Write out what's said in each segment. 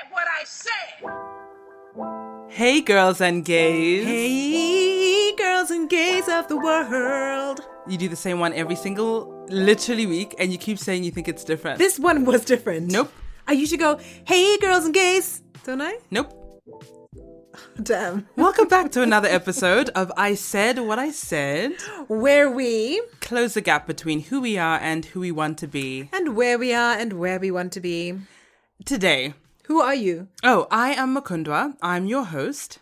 meant what I said. Hey, girls and gays. Hey, girls and gays of the world. You do the same one every single, literally week, and you keep saying you think it's different. This one was different. Nope. I usually go, hey, girls and gays. Don't I? Nope. Damn. Welcome back to another episode of I Said What I Said, where we close the gap between who we are and who we want to be. And where we are and where we want to be. Today. Who are you? Oh, I am Mukundwa. I'm your host.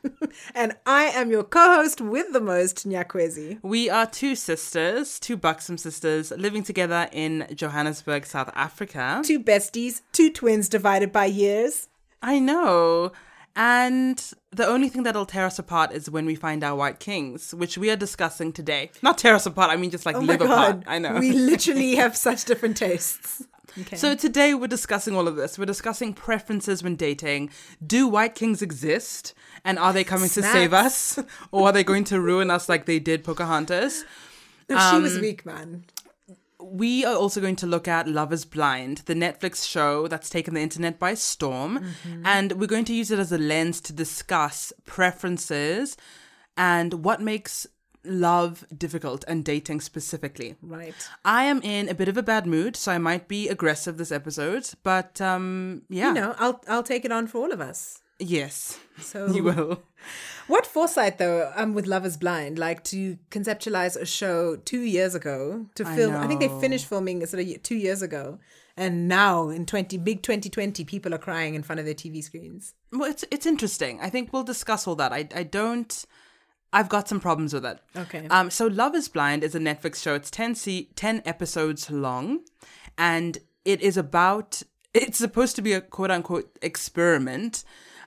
And I am your co-host with the most, Nyakwezi. We are two sisters, two buxom sisters, living together in Johannesburg, South Africa. Two besties, two twins divided by years. I know. And the only thing that'll tear us apart is when we find our white kings, which we are discussing today. Not tear us apart, I mean just like live apart. I know. We literally have such different tastes. Okay. So today we're discussing all of this. We're discussing preferences when dating. Do white kings exist? And are they coming to save us? Or are they going to ruin us like they did Pocahontas? No, she was weak, man. We are also going to look at Love is Blind, the Netflix show that's taken the internet by storm. Mm-hmm. And we're going to use it as a lens to discuss preferences and what makes love difficult and dating specifically. Right. I am in a bit of a bad mood, so I might be aggressive this episode. But yeah. You know, I'll take it on for all of us. Yes, so you will. What foresight, though, with Love is Blind, like to conceptualize a show 2 years ago to film. I think they finished filming sort of 2 years ago. And now in 2020, people are crying in front of their TV screens. Well, it's interesting. I think we'll discuss all that. I've got some problems with it. Okay. So Love is Blind is a Netflix show. It's 10 episodes long. And it is about, it's supposed to be a quote unquote experiment.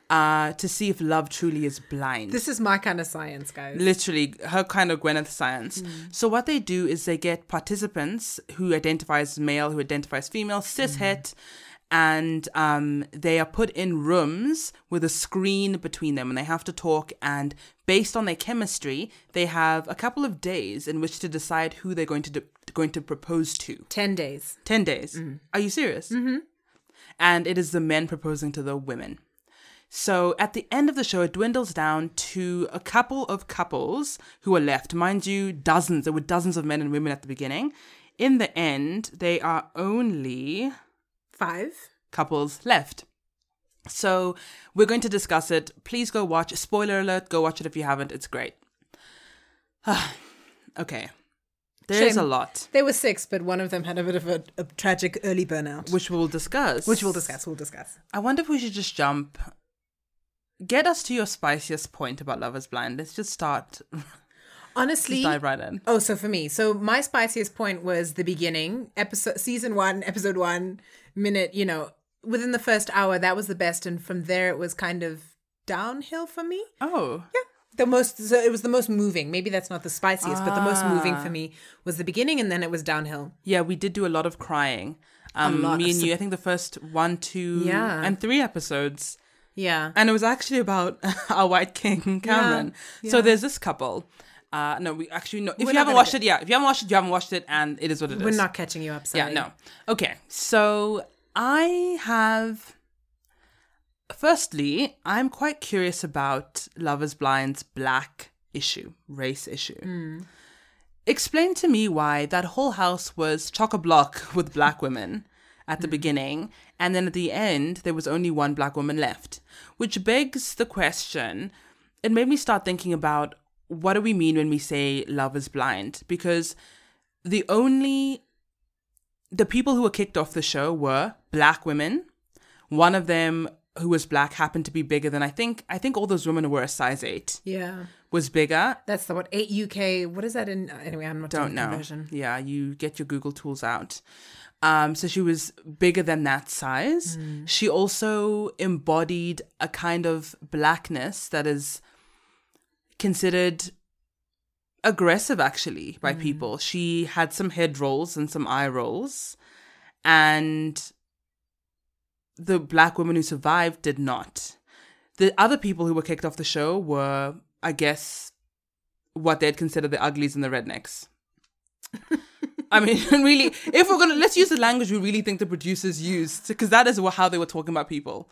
To see if love truly is blind. This is my kind of science, guys. Literally, her kind of Gwyneth science. Mm. So what they do is they get participants who identifies male, who identifies female, cis het, and they are put in rooms with a screen between them, and they have to talk. And based on their chemistry, they have a couple of days in which to decide who they're going to propose to. 10 days. 10 days. Mm. Are you serious? Mm-hmm. And it is the men proposing to the women. So at the end of the show, it dwindles down to a couple of couples who are left. Mind you, dozens. There were dozens of men and women at the beginning. In the end, they are only 5 couples left. So we're going to discuss it. Please go watch. Spoiler alert, go watch it if you haven't. It's great. Okay. There's a lot. There were 6, but one of them had a bit of a tragic early burnout. Which we'll discuss. I wonder if we should just jump. Get us to your spiciest point about Love is Blind. Let's just start. Honestly. Just dive right in. Oh, so for me. So my spiciest point was the beginning. Season 1, episode 1, minute, you know, within the first hour, that was the best. And from there, it was kind of downhill for me. Oh. Yeah. It was the most moving. Maybe that's not the spiciest, but the most moving for me was the beginning. And then it was downhill. Yeah, we did do a lot of crying. Me and you, I think the first 1, 2, and 3 episodes. Yeah. And it was actually about our white king, Cameron. Yeah. Yeah. So there's this couple. If you haven't watched it, you haven't watched it, and it is what it is. We're not catching you up, sorry. Yeah, no. Okay. So firstly, I'm quite curious about Love is Blind's black issue, race issue. Mm. Explain to me why that whole house was chock-a-block with black women at the beginning, and then at the end, there was only one black woman left, which begs the question. It made me start thinking about what do we mean when we say love is blind? Because the people who were kicked off the show were black women. One of them who was black happened to be bigger than I think all those women were a size 8. Yeah. Was bigger. That's the 8 UK. What is that in? Anyway, I'm not doing the conversion. Yeah, you get your Google tools out. So she was bigger than that size. Mm. She also embodied a kind of blackness that is considered aggressive, actually, by people. She had some head rolls and some eye rolls. And the black woman who survived did not. The other people who were kicked off the show were, I guess, what they'd consider the uglies and the rednecks. I mean, really, if we're going to, let's use the language we really think the producers used, because that is how they were talking about people.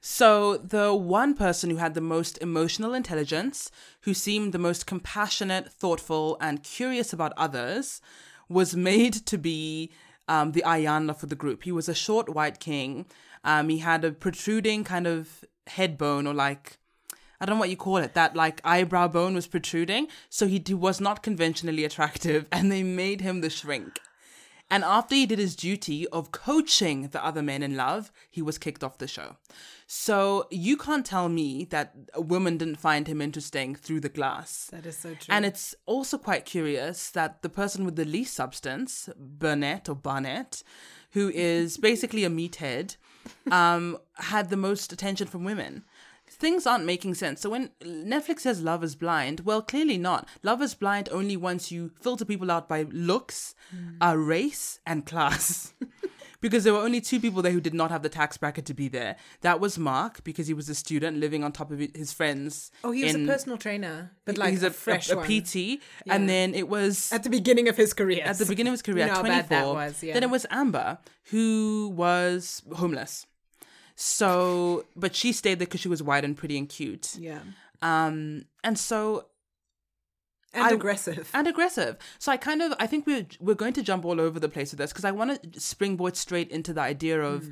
So the one person who had the most emotional intelligence, who seemed the most compassionate, thoughtful, and curious about others, was made to be the Ayana for the group. He was a short white king. He had a protruding kind of head bone, or like, I don't know what you call it, that like eyebrow bone was protruding. So he was not conventionally attractive, and they made him the shrink. And after he did his duty of coaching the other men in love, he was kicked off the show. So you can't tell me that women didn't find him interesting through the glass. That is so true. And it's also quite curious that the person with the least substance, Barnett, who is basically a meathead, had the most attention from women. Things aren't making sense. So when Netflix says Love is Blind, well, clearly not. Love is Blind only once you filter people out by looks, race, and class. Because there were only two people there who did not have the tax bracket to be there. That was Mark, because he was a student living on top of his friends. Oh, he was a personal trainer, but like he's a PT. Yeah. And then it was... At the beginning of his career. At the beginning of his career, you know at 24. How bad that was, yeah. Then it was Amber, who was homeless. So, but she stayed there because she was white and pretty and cute. Yeah. And so... aggressive. And aggressive. So I think we're going to jump all over the place with this, because I want to springboard straight into the idea of,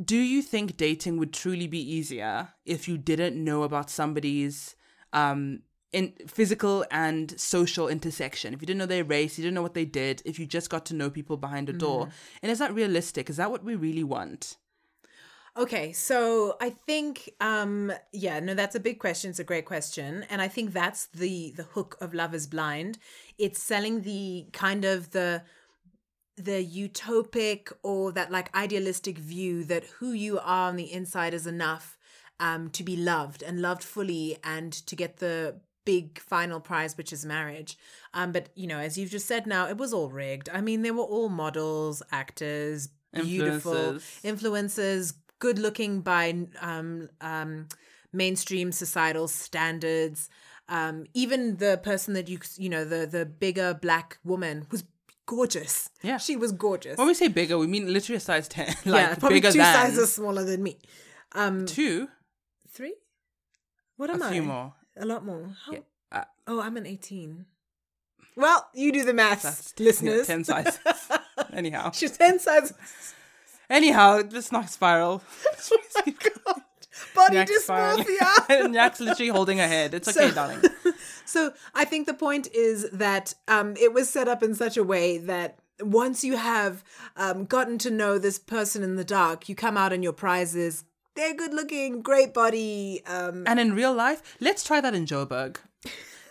do you think dating would truly be easier if you didn't know about somebody's in physical and social intersection? If you didn't know their race, you didn't know what they did, if you just got to know people behind a door. And is that realistic? Is that what we really want? Okay, so I think, that's a big question. It's a great question. And I think that's the hook of Love is Blind. It's selling the kind of the utopic or that like idealistic view that who you are on the inside is enough to be loved and loved fully and to get the big final prize, which is marriage. But, you know, as you've just said now, it was all rigged. I mean, they were all models, actors, beautiful influencers, good looking by mainstream societal standards. Even the person that the bigger black woman was gorgeous. Yeah, she was gorgeous. When we say bigger, we mean literally a size 10. Probably bigger two sizes smaller than me. 2, 3. What am I? A few more. A lot more. How? Yeah. I'm an 18. Well, you do the maths, listeners. 10 sizes. Anyhow, she's 10 sizes. Anyhow, let's not spiral. Oh God. Body dysmorphia. And Nyak's literally holding her head. It's okay, darling. So I think the point is that it was set up in such a way that once you have gotten to know this person in the dark, you come out and your prize is they're good looking, great body. And in real life, let's try that in Joburg.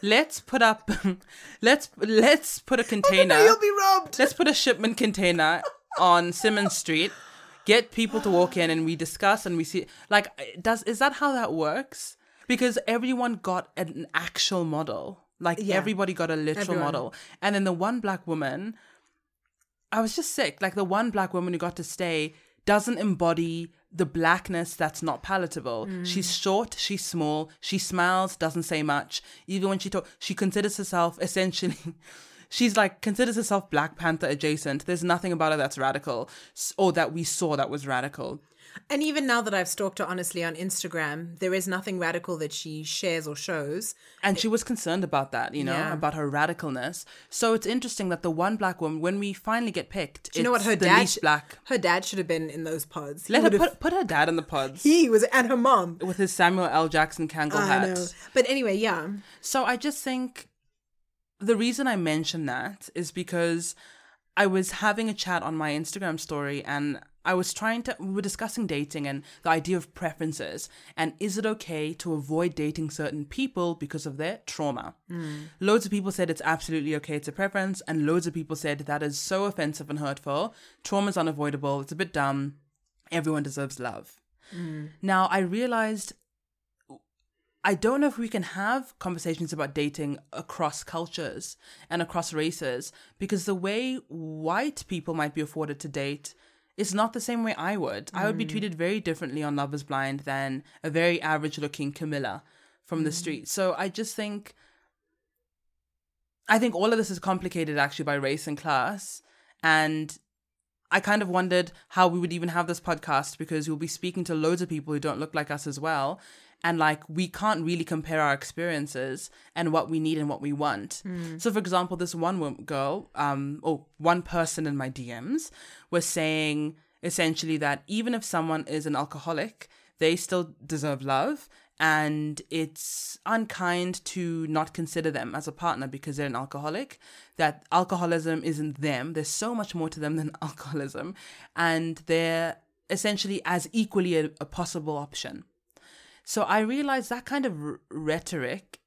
Let's put a container. Oh, no, you'll be robbed. Let's put a shipment container on Simmons Street. Get people to walk in, and we discuss, and we see. Like, is that how that works? Because everyone got an actual model. Like, everybody got a literal model, and then the one black woman. I was just sick. Like the one black woman who got to stay doesn't embody the blackness that's not palatable. She's short, she's small, she smiles, doesn't say much. Even when she talks, she considers herself essentially, she's like, considers herself Black Panther adjacent. There's nothing about her that's radical, or that we saw that was radical. And even now that I've stalked her, honestly, on Instagram, there is nothing radical that she shares or shows. And she was concerned about that, about her radicalness. So it's interesting that the one black woman, when we finally get picked, do you know what her dad? Least black. Her dad should have been in those pods. Let her put her dad in the pods. He was, and her mom with his Samuel L. Jackson Kangol hat. I know. But anyway, yeah. So I just think the reason I mention that is because I was having a chat on my Instagram story, and I was we were discussing dating and the idea of preferences, and is it okay to avoid dating certain people because of their trauma? Loads of people said it's absolutely okay, it's a preference, and loads of people said that is so offensive and hurtful. Trauma's unavoidable, it's a bit dumb, everyone deserves love. Now, I realized I don't know if we can have conversations about dating across cultures and across races, because the way white people might be afforded to date, it's not the same way I would. I would be treated very differently on Love is Blind than a very average-looking Camilla from the street. So I just think... I think all of this is complicated, actually, by race and class. And I kind of wondered how we would even have this podcast, because you'll be speaking to loads of people who don't look like us as well. And like, we can't really compare our experiences and what we need and what we want. Mm. So for example, this one girl, or one person in my DMs was saying essentially that even if someone is an alcoholic, they still deserve love. And it's unkind to not consider them as a partner because they're an alcoholic, that alcoholism isn't them. There's so much more to them than alcoholism. And they're essentially as equally a possible option. So I realized that kind of rhetoric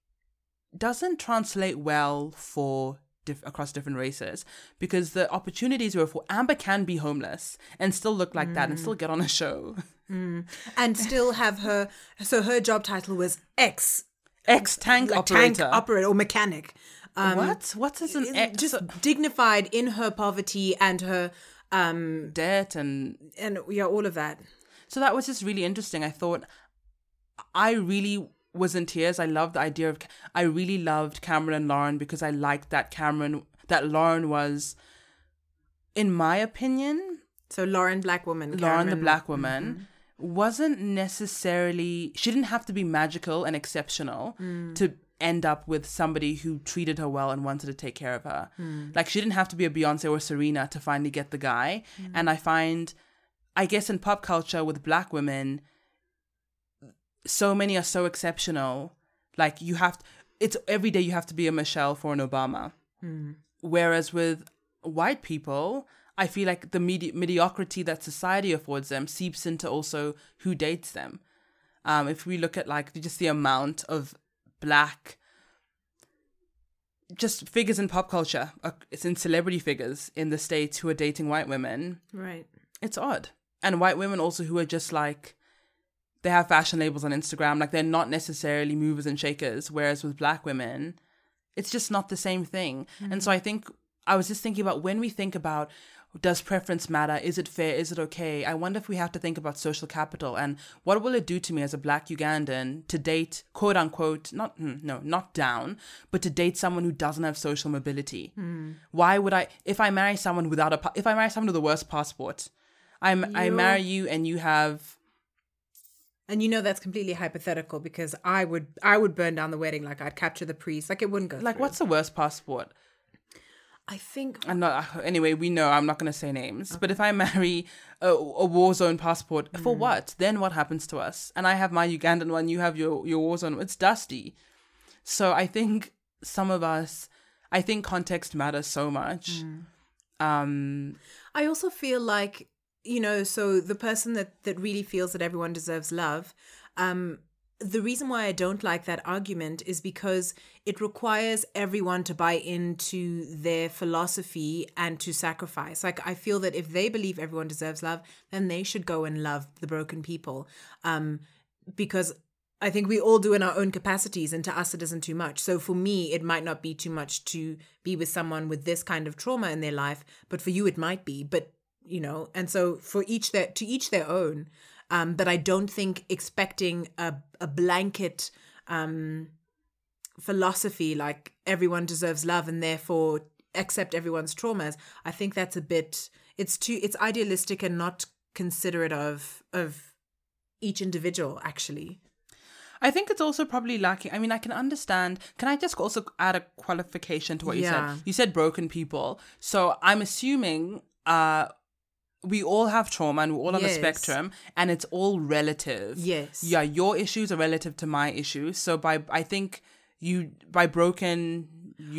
doesn't translate well for across different races, because the opportunities were for Amber can be homeless and still look like that and still get on a show. Mm. And still have her, so her job title was ex-tank like operator. Tank operator or mechanic. What is an ex? Just dignified in her poverty and her debt and yeah, all of that. So that was just really interesting. I thought, I really was in tears. I loved the idea of, I really loved Cameron and Lauren, because I liked that Lauren was, in my opinion. So Lauren, black woman. Lauren, the black woman. Mm-hmm. Wasn't necessarily, she didn't have to be magical and exceptional to end up with somebody who treated her well and wanted to take care of her. Mm. Like, she didn't have to be a Beyonce or Serena to finally get the guy. Mm. And I find, I guess in pop culture with black women, so many are so exceptional. Like, you have to, it's every day you have to be a Michelle for an Obama. Mm. Whereas with white people, I feel like the mediocrity that society affords them seeps into also who dates them. If we look at like just the amount of black just figures in pop culture, it's in celebrity figures in the States who are dating white women. Right. It's odd. And white women also who are just like, they have fashion labels on Instagram. Like, they're not necessarily movers and shakers. Whereas with black women, it's just not the same thing. Mm-hmm. And so I think, I was just thinking about when we think about, does preference matter? Is it fair? Is it okay? I wonder if we have to think about social capital and what will it do to me as a black Ugandan to date, quote unquote, not down, but to date someone who doesn't have social mobility. Mm. Why would I, if I marry someone without a, if I marry someone with the worst passport, I marry you and you have. And you know that's completely hypothetical, because I would burn down the wedding. Like, I'd capture the priest. Like, it wouldn't go through. What's the worst passport? I think... Anyway, we know. I'm not going to say names. Okay. But if I marry a war zone passport, for what? Then what happens to us? And I have my Ugandan one. You have your war zone. It's dusty. So I think some of us... I think context matters so much. Mm. I also feel like, you know, so the person that really feels that everyone deserves love, the reason why I don't like that argument is because it requires everyone to buy into their philosophy and to sacrifice. Like, I feel that if they believe everyone deserves love, then they should go and love the broken people, because I think we all do in our own capacities, and to us it isn't too much. So for me, it might not be too much to be with someone with this kind of trauma in their life, but for you it might be. But you know, and so for each their own. But I don't think expecting a blanket philosophy like everyone deserves love and therefore accept everyone's traumas. I think that's a bit, it's idealistic and not considerate of each individual, actually. I think it's also probably lacking. I mean, I can understand. Can I just also add a qualification to what you said? You said broken people. So I'm assuming... we all have trauma and we're all on a spectrum, and it's all relative. Yes. Yeah, your issues are relative to my issues. So by broken, you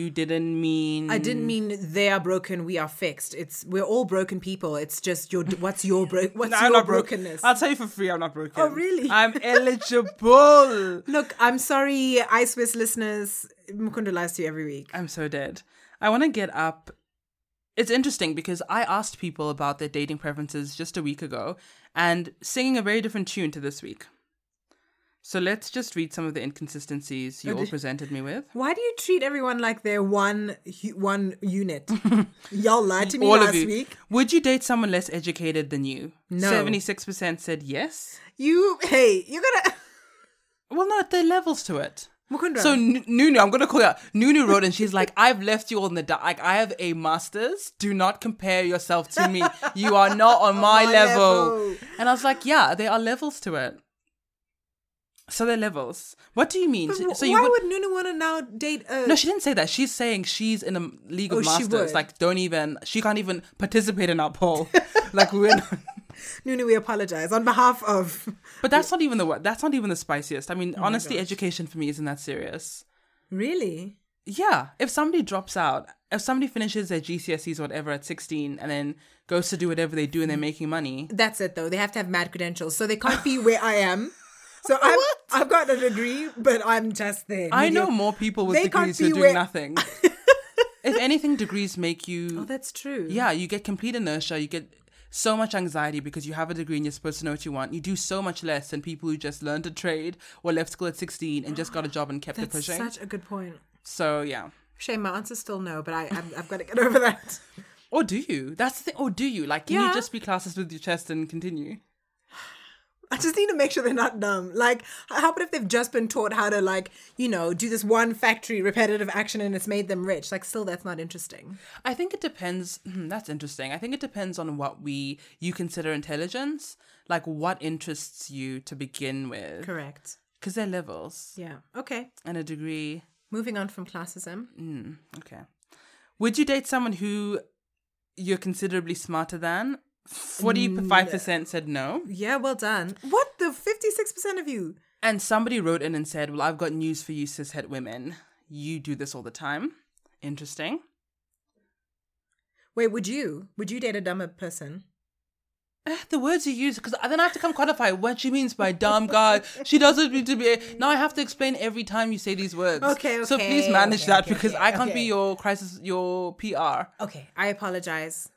didn't mean... I didn't mean they are broken, we are fixed. We're all broken people. It's just your brokenness. I'll tell you for free, I'm not broken. Oh, really? I'm eligible. Look, I'm sorry, iSwiss listeners. Mukundwa lies to you every week. I'm so dead. I want to get up... It's interesting because I asked people about their dating preferences just a week ago and singing a very different tune to this week. So let's just read some of the inconsistencies you all presented me with. Why do you treat everyone like they're one unit? Y'all lied to me last week. Would you date someone less educated than you? No. 76% said yes. You're gonna... Well, no, there are levels to it. Mukundwa. So Nunu, I'm going to call her Nunu, wrote and she's like, I've left you all in the dark. Like, I have a master's. Do not compare yourself to me. You are not on my level. And I was like, yeah, there are levels to it. So there are levels. What do you mean? Why would Nunu want to now date a... No, she didn't say that. She's saying she's in a league of masters. Like, don't even... She can't even participate in our poll. Like, we're... Not... Nunu, we apologize on behalf of... But that's not even the word. That's not even the spiciest. I mean, honestly, education for me isn't that serious. Really? Yeah. If somebody drops out, if somebody finishes their GCSEs or whatever at 16 and then goes to do whatever they do and they're making money... That's it, though. They have to have mad credentials. So they can't be where I am. So I've got a degree, but I'm just there. I know more people with degrees who do nothing. If anything, degrees make you... Oh, that's true. Yeah, you get complete inertia. You get so much anxiety because you have a degree and you're supposed to know what you want. You do so much less than people who just learned a trade or left school at 16 and just got a job and kept it pushing. That's such a good point. So, yeah. Shame, my answer's still no, but I've got to get over that. Or do you? That's the thing. Or do you? Like, can you just be classes with your chest and continue? I just need to make sure they're not dumb. Like, how about if they've just been taught how to, like, you know, do this one factory repetitive action and it's made them rich? Like, still, that's not interesting. I think it depends. That's interesting. I think it depends on what you consider intelligence. Like, what interests you to begin with. Correct. Because they're levels. Yeah. Okay. And a degree. Moving on from classism. Okay. Would you date someone who you're considerably smarter than? 45% said no. Yeah, well done. What the 56% of you? And somebody wrote in and said, well, I've got news for you cishet women. You do this all the time. Interesting. Wait, would you date a dumber person? The words you use, because then I have to come qualify what she means by dumb God. She doesn't need to be... Now I have to explain every time you say these words. Okay. So please manage because I can't be your crisis, your PR. Okay, I apologize.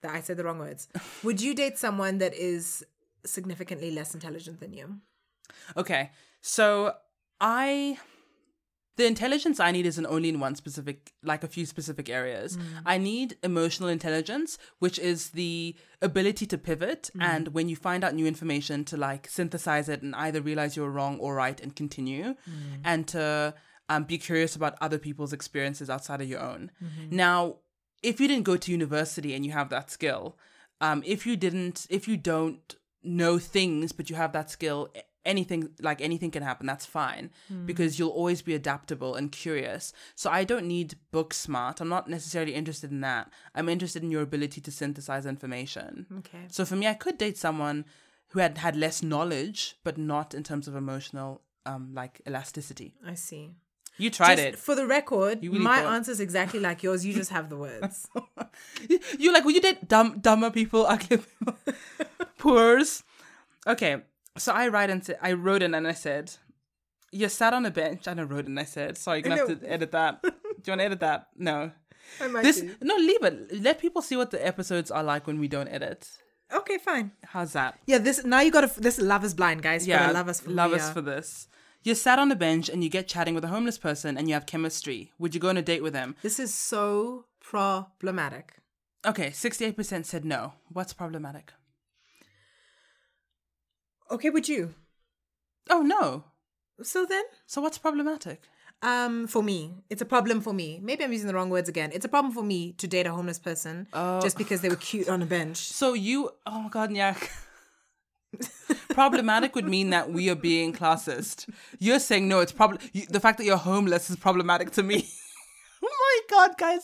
That I said the wrong words. Would you date someone that is significantly less intelligent than you? Okay. So the intelligence I need isn't only in one specific, like a few specific areas. I need emotional intelligence, which is the ability to pivot. And when you find out new information, to like synthesize it and either realize you're wrong or right and continue. And to be curious about other people's experiences outside of your own. Now, if you didn't go to university and you have that skill, if you don't know things, but you have that skill, anything can happen. That's fine because you'll always be adaptable and curious. So I don't need book smart. I'm not necessarily interested in that. I'm interested in your ability to synthesize information. Okay. So for me, I could date someone who had less knowledge, but not in terms of emotional, like elasticity. I see. You tried just it. For the record, really my answer is exactly like yours. You just have the words. You're like, well, you did dumber people, ugly people, poors. Okay, so I wrote in and I said, you sat on a bench. And I wrote in and I said, sorry, you're going to have to edit that. Do you want to edit that? No. I might do. No, leave it. Let people see what the episodes are like when we don't edit. Okay, fine. How's that? Yeah, this now you got to... This Love is Blind, guys. You got to love us for this. Love us for this. You sat on a bench and you get chatting with a homeless person and you have chemistry. Would you go on a date with them? This is so problematic. Okay, 68% said no. What's problematic? Okay, would you? Oh, no. So then? So what's problematic? For me. It's a problem for me. Maybe I'm using the wrong words again. It's a problem for me to date a homeless person just because they were cute on a bench. So you... Oh, my God, Nyak. Problematic would mean that we are being classist. You're saying no, it's the fact that you're homeless is problematic to me. Oh my God, guys,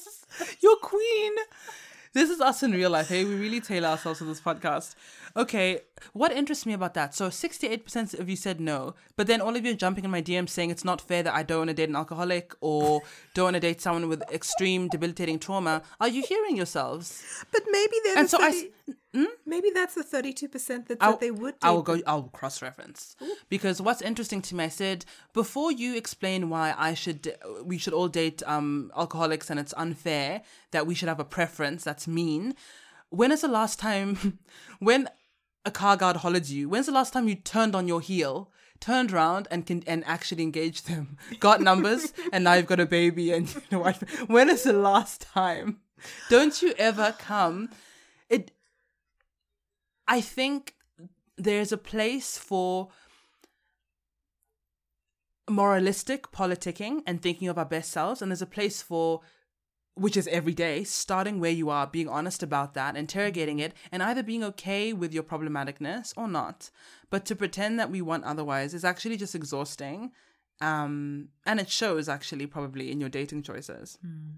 you're queen. This is us in real life. Hey, we really tailor ourselves to this podcast. Okay, what interests me about that? So 68% of you said no, but then all of you are jumping in my DM saying it's not fair that I don't want to date an alcoholic or don't want to date someone with extreme debilitating trauma. Are you hearing yourselves? But maybe they're and the so 30... Maybe that's the 32% that they would date. I'll cross-reference. Ooh. Because what's interesting to me, I said, before you explain why we should all date alcoholics and it's unfair that we should have a preference that's mean, when is the last time... when a car guard hollered you, when's the last time you turned on your heel, turned around and actually engaged them, got numbers, and now you've got a baby and you know what? When is the last time? Don't you ever come. I think there's a place for moralistic politicking and thinking of our best selves. And there's a place for, which is every day, starting where you are, being honest about that, interrogating it, and either being okay with your problematicness or not. But to pretend that we want otherwise is actually just exhausting. And it shows actually probably in your dating choices. Mm.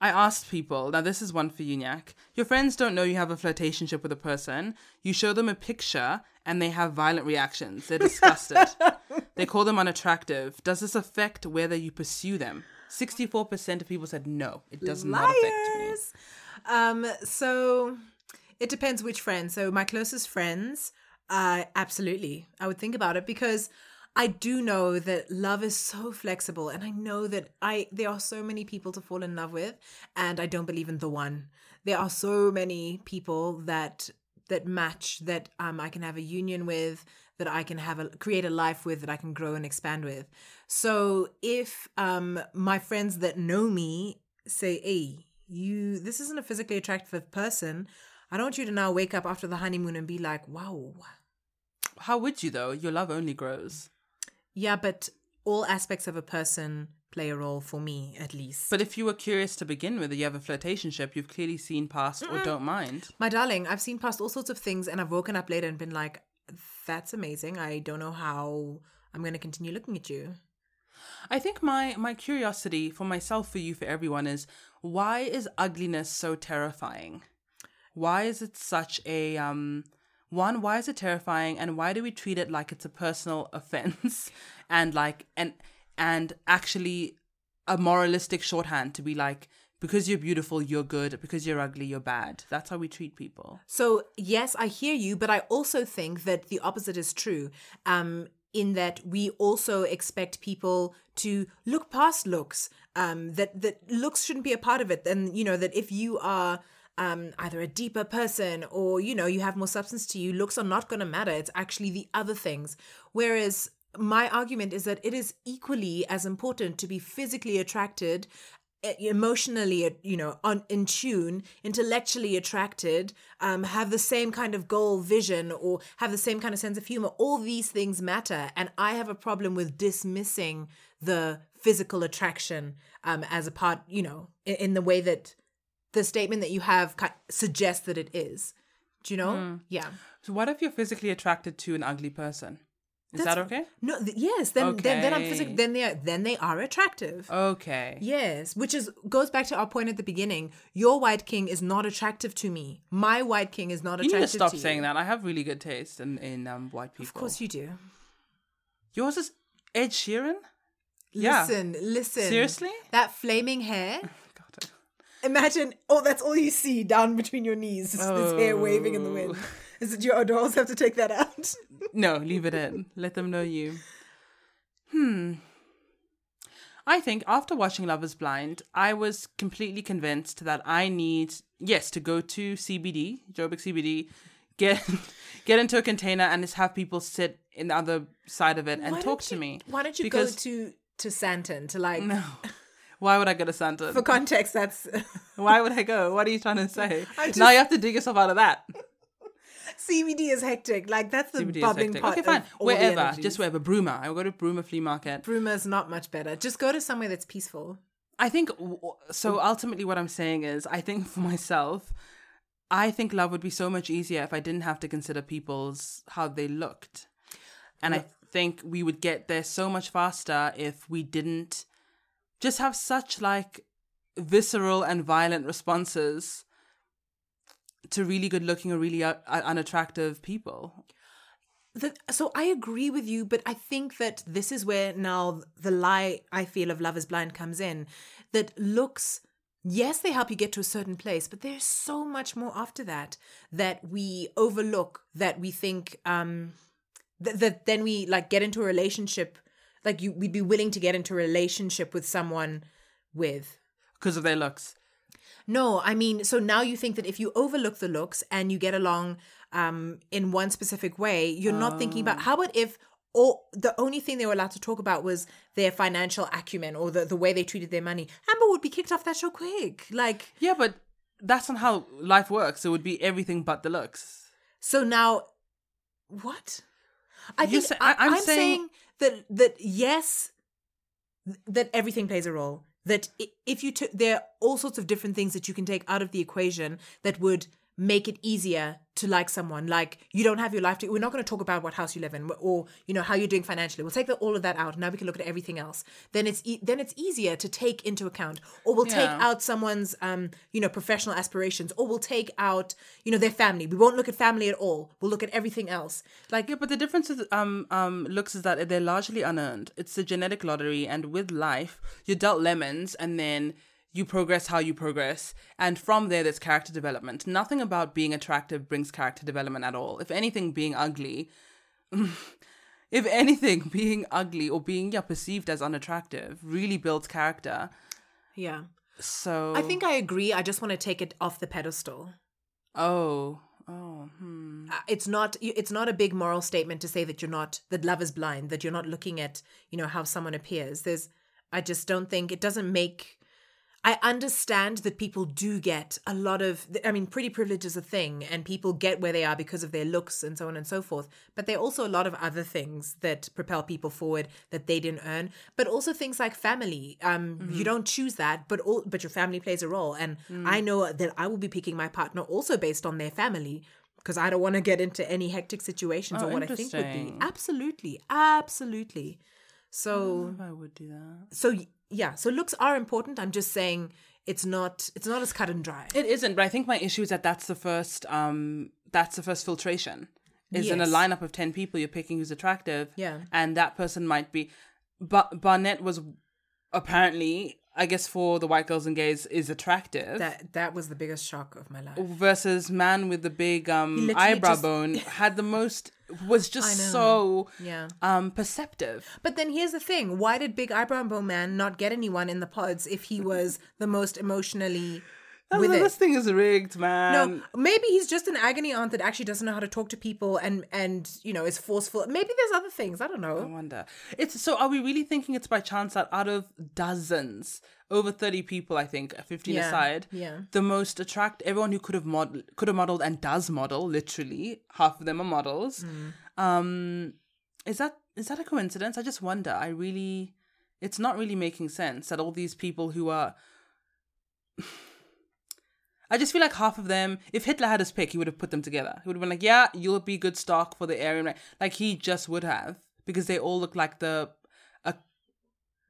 I asked people, now this is one for you, Nyak. Your friends don't know you have a flirtationship with a person. You show them a picture and they have violent reactions. They're disgusted. They call them unattractive. Does this affect whether you pursue them? 64% of people said no, it does not affect me. So it depends which friends. So my closest friends, absolutely. I would think about it because I do know that love is so flexible, and I know that there are so many people to fall in love with, and I don't believe in the one. There are so many people that match, that I can have a union with, that I can create a life with, that I can grow and expand with. So if my friends that know me say, "Hey, you, this isn't a physically attractive person," I don't want you to now wake up after the honeymoon and be like, "Wow." How would you though? Your love only grows. Yeah, but all aspects of a person play a role for me, at least. But if you were curious to begin with, you have a flirtationship, you've clearly seen past or don't mind. My darling, I've seen past all sorts of things, and I've woken up later and been like, that's amazing. I don't know how I'm going to continue looking at you. I think my curiosity for myself, for you, for everyone is, why is ugliness so terrifying? Why is it such a... One, why is it terrifying, and why do we treat it like it's a personal offense and like and actually a moralistic shorthand to be like, because you're beautiful, you're good, because you're ugly, you're bad. That's how we treat people. So yes, I hear you, but I also think that the opposite is true, in that we also expect people to look past looks, that looks shouldn't be a part of it. And, you know, that if you are... either a deeper person or, you know, you have more substance to you, looks are not going to matter. It's actually the other things. Whereas my argument is that it is equally as important to be physically attracted, emotionally, you know, in tune, intellectually attracted, have the same kind of goal vision or have the same kind of sense of humor. All these things matter. And I have a problem with dismissing the physical attraction as a part, you know, in the way that the statement that you have suggests that it is. Do you know? Mm. Yeah. So what if you're physically attracted to an ugly person? Is that okay? No. Yes. Then, okay. then I'm physically. Then they are attractive. Okay. Yes, which goes back to our point at the beginning. Your white king is not attractive to me. My white king is not attractive to you. You need to stop saying that. I have really good taste in white people. Of course you do. Yours is Ed Sheeran. Listen. Seriously? That flaming hair. Imagine, that's all you see down between your knees. This hair waving in the wind. Do I also have to take that out? No, leave it in. Let them know you. I think after watching Love is Blind, I was completely convinced that I need, to go to CBD, Joburg CBD, get into a container and just have people sit in the other side of it and talk to me. Why don't you go to Santon to like... No. Why would I go to Santon? For context, that's... Why would I go? What are you trying to say? Now you have to dig yourself out of that. CBD is hectic. Like, that's the CBD bubbling part. Okay, fine. Wherever. Just wherever. Bruma. I will go to Bruma Flea Market. Bruma's not much better. Just go to somewhere that's peaceful. I think... So ultimately what I'm saying is, I think for myself, I think love would be so much easier if I didn't have to consider people's... how they looked. And I think we would get there so much faster if we didn't... just have such like visceral and violent responses to really good looking or really unattractive people. So I agree with you, but I think that this is where now the lie I feel of Love is Blind comes in, that looks, yes, they help you get to a certain place, but there's so much more after that that we overlook, that we think, that then we like get into a relationship. Like we'd be willing to get into a relationship with someone because of their looks. No, I mean, so now you think that if you overlook the looks and you get along in one specific way, you're not thinking about, how about if the only thing they were allowed to talk about was their financial acumen or the way they treated their money? Amber would be kicked off that show quick. Like, yeah, but that's not how life works. It would be everything but the looks. So now, what? I think I'm saying that everything plays a role. That if you took, there are all sorts of different things that you can take out of the equation that would make it easier to like someone. Like, you don't have your life to, we're not going to talk about what house you live in or, you know, how you're doing financially. We'll take all of that out. Now we can look at everything else. Then it's easier to take into account, or we'll take out someone's, professional aspirations, or we'll take out, their family. We won't look at family at all. We'll look at everything else. Like, yeah, but the difference is, looks is that they're largely unearned. It's the genetic lottery, and with life, you're dealt lemons, and then you progress how you progress. And from there, there's character development. Nothing about being attractive brings character development at all. If anything, being ugly, or being perceived as unattractive really builds character. Yeah. So I think I agree. I just want to take it off the pedestal. It's not a big moral statement to say that that love is blind, that you're not looking at, how someone appears. I just don't think it doesn't make, I understand that people do get a lot of, pretty privilege is a thing, and people get where they are because of their looks and so on and so forth. But there are also a lot of other things that propel people forward that they didn't earn. But also things like family. You don't choose that, but your family plays a role. And I know that I will be picking my partner also based on their family, because I don't want to get into any hectic situations or what I think would be. Absolutely. Absolutely. So I would do that. So looks are important. I'm just saying it's not as cut and dry. It isn't, but I think my issue is that that's the first filtration. Is in a lineup of 10 people, you're picking who's attractive. Yeah. And that person might be, but Barnett was apparently, I guess, for the white girls and gays, is attractive. That was the biggest shock of my life. Versus man with the big eyebrow bone had the most, was just so perceptive. But then here's the thing. Why did big eyebrow bone man not get anyone in the pods if he was the most emotionally with it? This thing is rigged, man. No, maybe he's just an agony aunt that actually doesn't know how to talk to people and is forceful. Maybe there's other things. I don't know. I wonder. So are we really thinking it's by chance that out of dozens, over 30 people, I think, 15 aside, the most everyone who could have modeled and does model, literally, half of them are models. Is that a coincidence? I just wonder. It's not really making sense that all these people who are I just feel like half of them, if Hitler had his pick, he would have put them together. He would have been like, yeah, you'll be good stock for the area. Like, he just would have, because they all look like a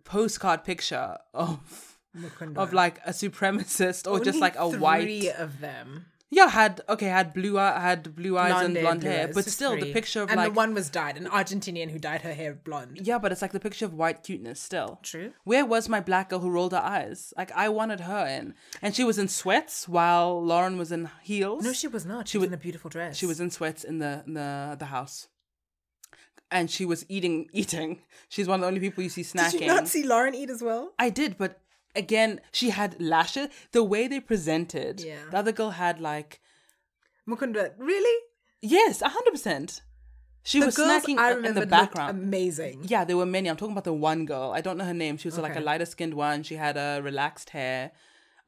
postcard picture of Mukundwa, of like a supremacist, or only just like a white. Three of them. Yeah, had blue eyes blonde and blonde hair. But still, the picture of the one was dyed, an Argentinian who dyed her hair blonde. Yeah, but it's like the picture of white cuteness still. True. Where was my black girl who rolled her eyes? Like, I wanted her in. And she was in sweats while Lauren was in heels. No, she was not. She was in a beautiful dress. She was in sweats in the house. And she was eating. She's one of the only people you see snacking. Did you not see Lauren eat as well? I did, but again, she had lashes. The way they presented, the other girl had like Mukundwa. Really? Yes, 100%. She was snacking in the background. Amazing. Yeah, there were many. I'm talking about the one girl. I don't know her name. She was like a lighter skinned one. She had a relaxed hair,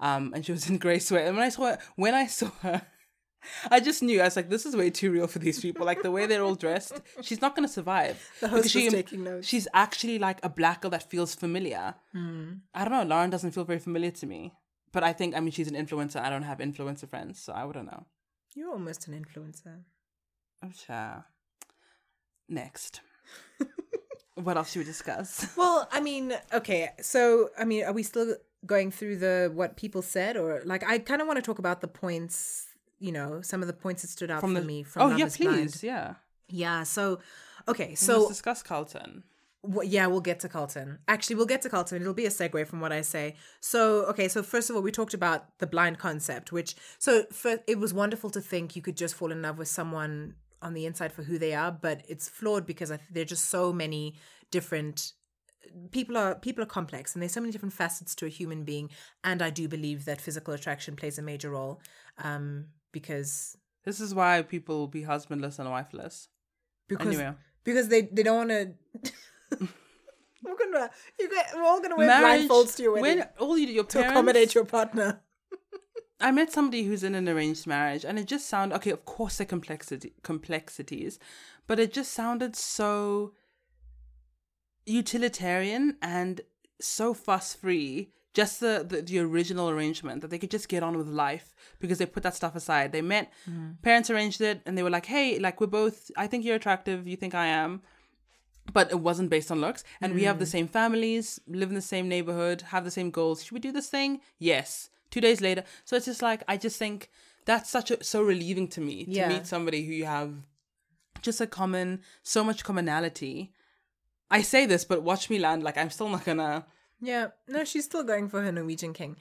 and she was in grey sweat. And when I saw her, I just knew. I was like, this is way too real for these people. Like, the way they're all dressed, she's not going to survive. The host was taking notes. She's actually like a black girl that feels familiar. I don't know. Lauren doesn't feel very familiar to me. But I think, she's an influencer. I don't have influencer friends, so I wouldn't know. You're almost an influencer. I'm sure. Next. What else should we discuss? Well, okay. So, are we still going through what people said? Or, like, I kind of want to talk about the points, some of the points that stood out for me from Love is Blind. Oh, yeah, please, yeah. Yeah, so, okay, so let's discuss Carlton. We'll get to Carlton. Actually, we'll get to Carlton. It'll be a segue from what I say. So, okay, so first of all, we talked about the blind concept, it was wonderful to think you could just fall in love with someone on the inside for who they are, but it's flawed because there are just so many different... People are complex, and there's so many different facets to a human being, and I do believe that physical attraction plays a major role, because this is why people will be husbandless and wifeless. Because they don't want to. We're all gonna wear blindfolds to your wedding. All your parents, to accommodate your partner. I met somebody who's in an arranged marriage, and it just sounded, okay, of course there are complexities, but it just sounded so utilitarian and so fuss-free, just the original arrangement, that they could just get on with life because they put that stuff aside. They met, parents arranged it, and they were like, hey, like, we're both, I think you're attractive, you think I am, but it wasn't based on looks, and we have the same families, live in the same neighborhood, have the same goals. Should we do this thing? Yes. 2 days later. So it's just like, I just think that's so relieving to me, to meet somebody who you have just so much commonality. I say this, but watch me land. Like, I'm still not gonna. Yeah. No, she's still going for her Norwegian king.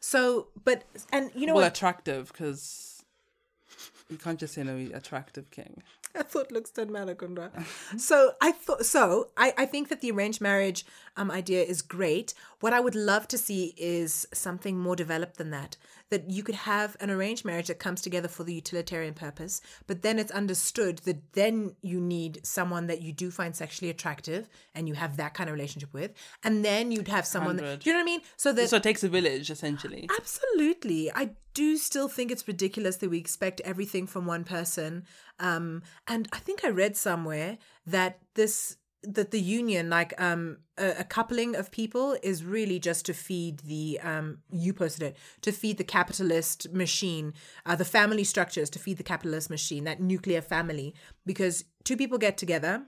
So, but, and you know, well, what? Attractive, because you can't just say Norwegian attractive king. I thought looks don't matter, Kundra. I think that the arranged marriage idea is great. What I would love to see is something more developed than that. That you could have an arranged marriage that comes together for the utilitarian purpose, but then it's understood that then you need someone that you do find sexually attractive and you have that kind of relationship with, and then you'd have someone that, you know what I mean? So it takes a village, essentially. Absolutely. I do still think it's ridiculous that we expect everything from one person. And I think I read somewhere that the union, like a coupling of people, is really just to feed the, you posted it, to feed the capitalist machine, the family structures to feed the capitalist machine, that nuclear family, because two people get together,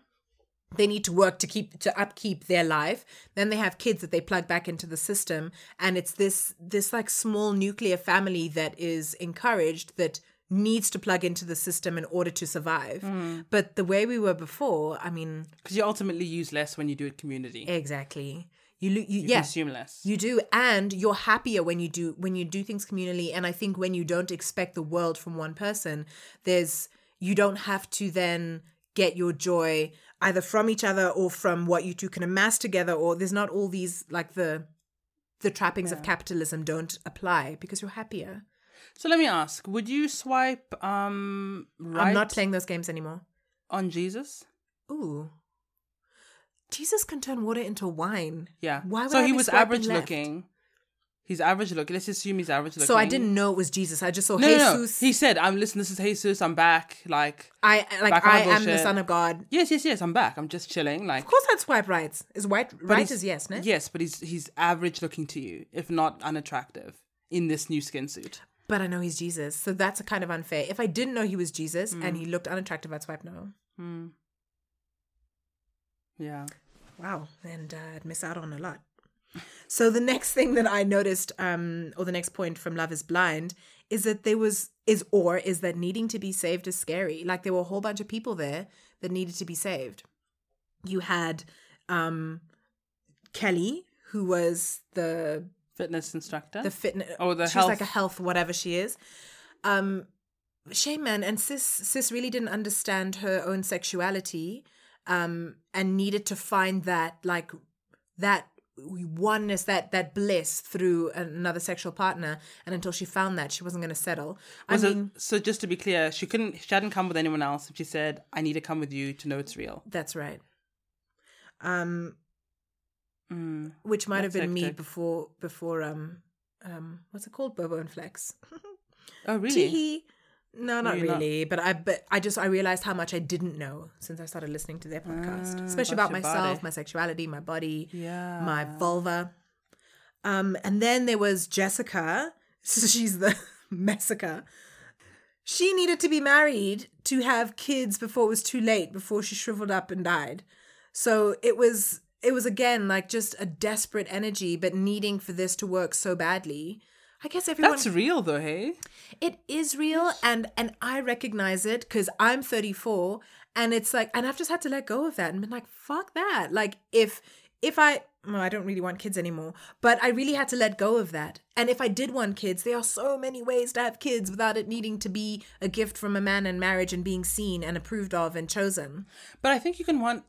they need to work to upkeep their life. Then they have kids that they plug back into the system. And it's this like small nuclear family that is encouraged, that needs to plug into the system in order to survive. But the way we were before, I mean, because you ultimately use less when you do it community. Exactly. You consume less. You do, and you're happier when you do things communally. And I think when you don't expect the world from one person, you don't have to then get your joy either from each other or from what you two can amass together, or there's not all these, like, the trappings of capitalism don't apply because you're happier. So let me ask, would you swipe right? I'm not playing those games anymore. On Jesus? Ooh. Jesus can turn water into wine. Yeah. Why would he was average looking. He's average looking. Let's assume he's average looking. So I didn't know it was Jesus. I just saw Jesus. No. He said, this is Jesus. I'm back. Like, I am the son of God. Yes. I'm back. I'm just chilling. Like, of course I'd swipe right. Is white right is yes, no? Yes, but he's average looking to you, if not unattractive, in this new skin suit. But I know he's Jesus, so that's a kind of unfair. If I didn't know he was Jesus and he looked unattractive, I'd swipe no. Mm. Yeah. Wow. And I'd miss out on a lot. So the next thing that I noticed, or the next point from Love is Blind, is that that needing to be saved is scary. Like, there were a whole bunch of people there that needed to be saved. You had Kelly, who was the fitness instructor. She's like a health, whatever she is. Shame, man. And sis really didn't understand her own sexuality, and needed to find that, like, that oneness, that bliss through another sexual partner. And until she found that, she wasn't going to settle. So just to be clear, she hadn't come with anyone else. She said, I need to come with you to know it's real. That's right. Which might have been me before what's it called, Bobo and Flex. Oh, really? No, not really. Not? But I realized how much I didn't know since I started listening to their podcast, especially about myself, my sexuality, my body, my vulva. And then there was Jessica. She's the massacre. She needed to be married to have kids before it was too late, before she shriveled up and died. So it was again, like, just a desperate energy, but needing for this to work so badly. I guess everyone... That's real though, hey? It is real, and I recognize it because I'm 34, and it's like, and I've just had to let go of that and been like, fuck that. Like, I don't really want kids anymore, but I really had to let go of that. And if I did want kids, there are so many ways to have kids without it needing to be a gift from a man and marriage and being seen and approved of and chosen. But I think you can want...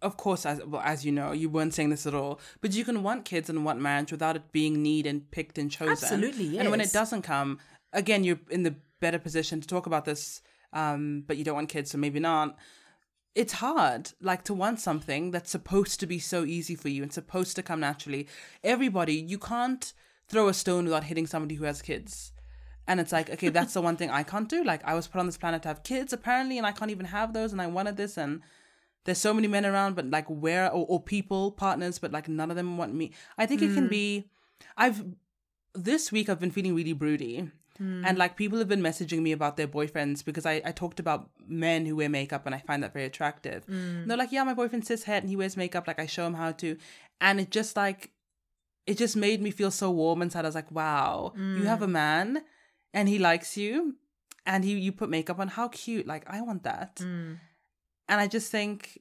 Of course, as you know, you weren't saying this at all, but you can want kids and want marriage without it being need and picked and chosen. Absolutely, yes. And when it doesn't come, again, you're in the better position to talk about this, but you don't want kids, so maybe not. It's hard, like, to want something that's supposed to be so easy for you and supposed to come naturally. Everybody, you can't throw a stone without hitting somebody who has kids. And it's like, okay, that's the one thing I can't do. Like, I was put on this planet to have kids, apparently, and I can't even have those, and I wanted this, and there's so many men around, but, like, where, or people, partners, but, like, none of them want me. I think it can be, this week I've been feeling really broody, and, like, people have been messaging me about their boyfriends, because I talked about men who wear makeup, and I find that very attractive. And they're like, yeah, my boyfriend's cishet, and he wears makeup, like, I show him how to, and it just, like, it just made me feel so warm inside. I was like, wow, you have a man, and he likes you, and you put makeup on. How cute. Like, I want that. And I just think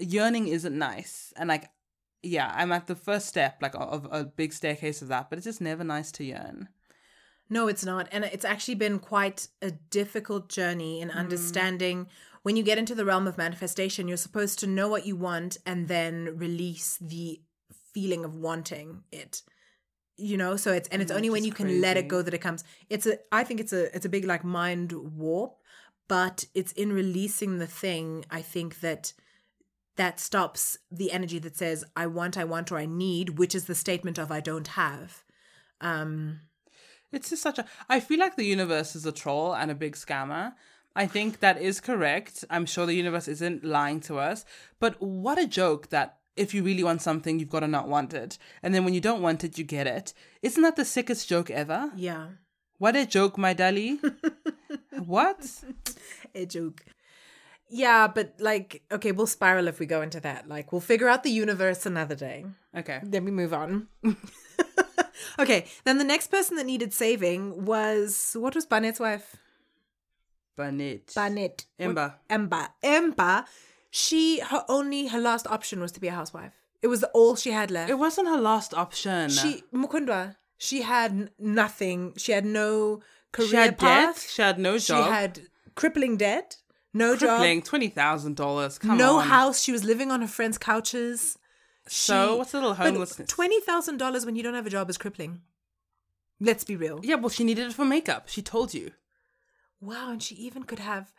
yearning isn't nice. And, like, yeah, I'm at the first step, like, of a big staircase of that. But it's just never nice to yearn. No, it's not. And it's actually been quite a difficult journey in understanding when you get into the realm of manifestation, you're supposed to know what you want and then release the feeling of wanting it. You know, so it's, and it's only when you can let it go that it comes. I think it's a big, like, mind warp, but it's in releasing the thing, I think, that stops the energy that says, I want, or I need, which is the statement of I don't have. It's just such a, I feel like the universe is a troll and a big scammer. I think that is correct. I'm sure the universe isn't lying to us, but what a joke that if you really want something, you've got to not want it. And then when you don't want it, you get it. Isn't that the sickest joke ever? Yeah. What a joke, my dolly. What? A joke. Yeah, but, like, okay, we'll spiral if we go into that. Like, we'll figure out the universe another day. Okay. Then we move on. Okay. Then the next person that needed saving was, what was Barnett's wife? Barnett. Amber. Her last option was to be a housewife. It was all she had left. It wasn't her last option. Mukundwa, she had nothing. She had no career path. Debt. She had no job. She had crippling debt. No job. $20,000. Come on. No house. She was living on her friends' couches. So what's a little homelessness? $20,000 when you don't have a job is crippling. Let's be real. Yeah, well, she needed it for makeup. She told you. Wow, and she even could have...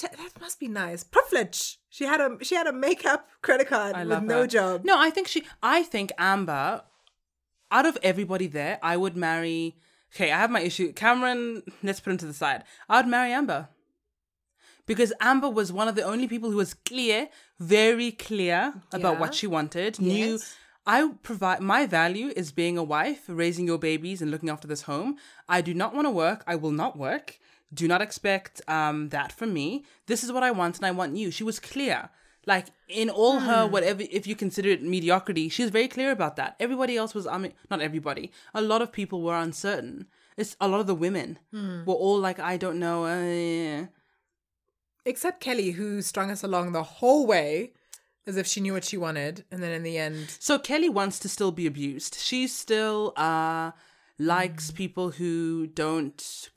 that must be nice. Privilege. She had a makeup credit card with no job. No, I think Amber, out of everybody there, I would marry. Okay, I have my issue. Cameron, let's put him to the side. I would marry Amber. Because Amber was one of the only people who was clear, very clear about what she wanted. Yes. Knew I provide my value is being a wife, raising your babies and looking after this home. I do not want to work. I will not work. Do not expect that from me. This is what I want, and I want you. She was clear. Like, in all her, whatever, if you consider it mediocrity, she was very clear about that. Everybody else was, I mean, not everybody. A lot of people were uncertain. A lot of the women were all like, I don't know. Yeah. Except Kelly, who strung us along the whole way as if she knew what she wanted. And then in the end... So Kelly wants to still be abused. She's still... likes people who don't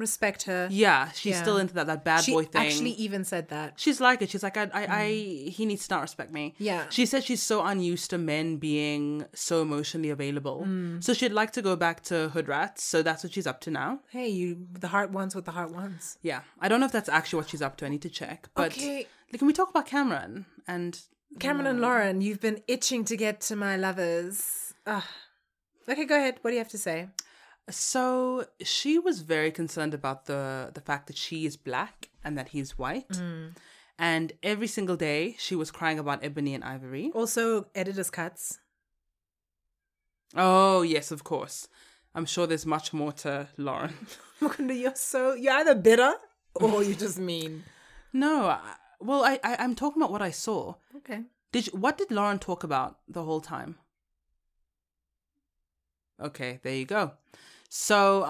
respect her. Yeah, she's still into that bad boy thing. She actually even said that. She's like it. She's like, he needs to not respect me. Yeah. She said she's so unused to men being so emotionally available. So she'd like to go back to hood rats. So that's what she's up to now. Hey, the heart wants what the heart wants. Yeah. I don't know if that's actually what she's up to. I need to check. But okay. Can we talk about Cameron? And Cameron and Lauren, you've been itching to get to my lovers. Ugh. Okay, go ahead. What do you have to say? So she was very concerned about the fact that she is black and that he's white. And every single day she was crying about Ebony and Ivory. Also, editor's cuts. Oh, yes, of course. I'm sure there's much more to Lauren. Mukundwa, you're either bitter or you're just mean. No. I'm talking about what I saw. Okay. What did Lauren talk about the whole time? Okay, there you go. So,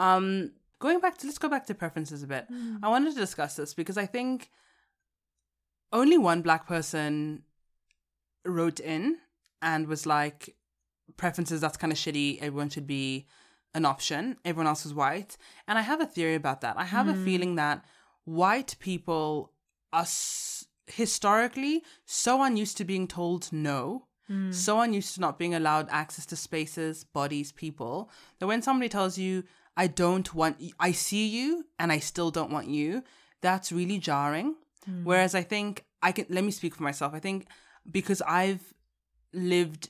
let's go back to preferences a bit. I wanted to discuss this because I think only one black person wrote in and was like, preferences, that's kind of shitty. Everyone should be an option. Everyone else is white. And I have a theory about that. I have a feeling that white people are historically so unused to being told no. So unused to not being allowed access to spaces, bodies, people, that when somebody tells you, I don't want you, I see you and I still don't want you, that's really jarring. Whereas I think, let me speak for myself. I think because I've lived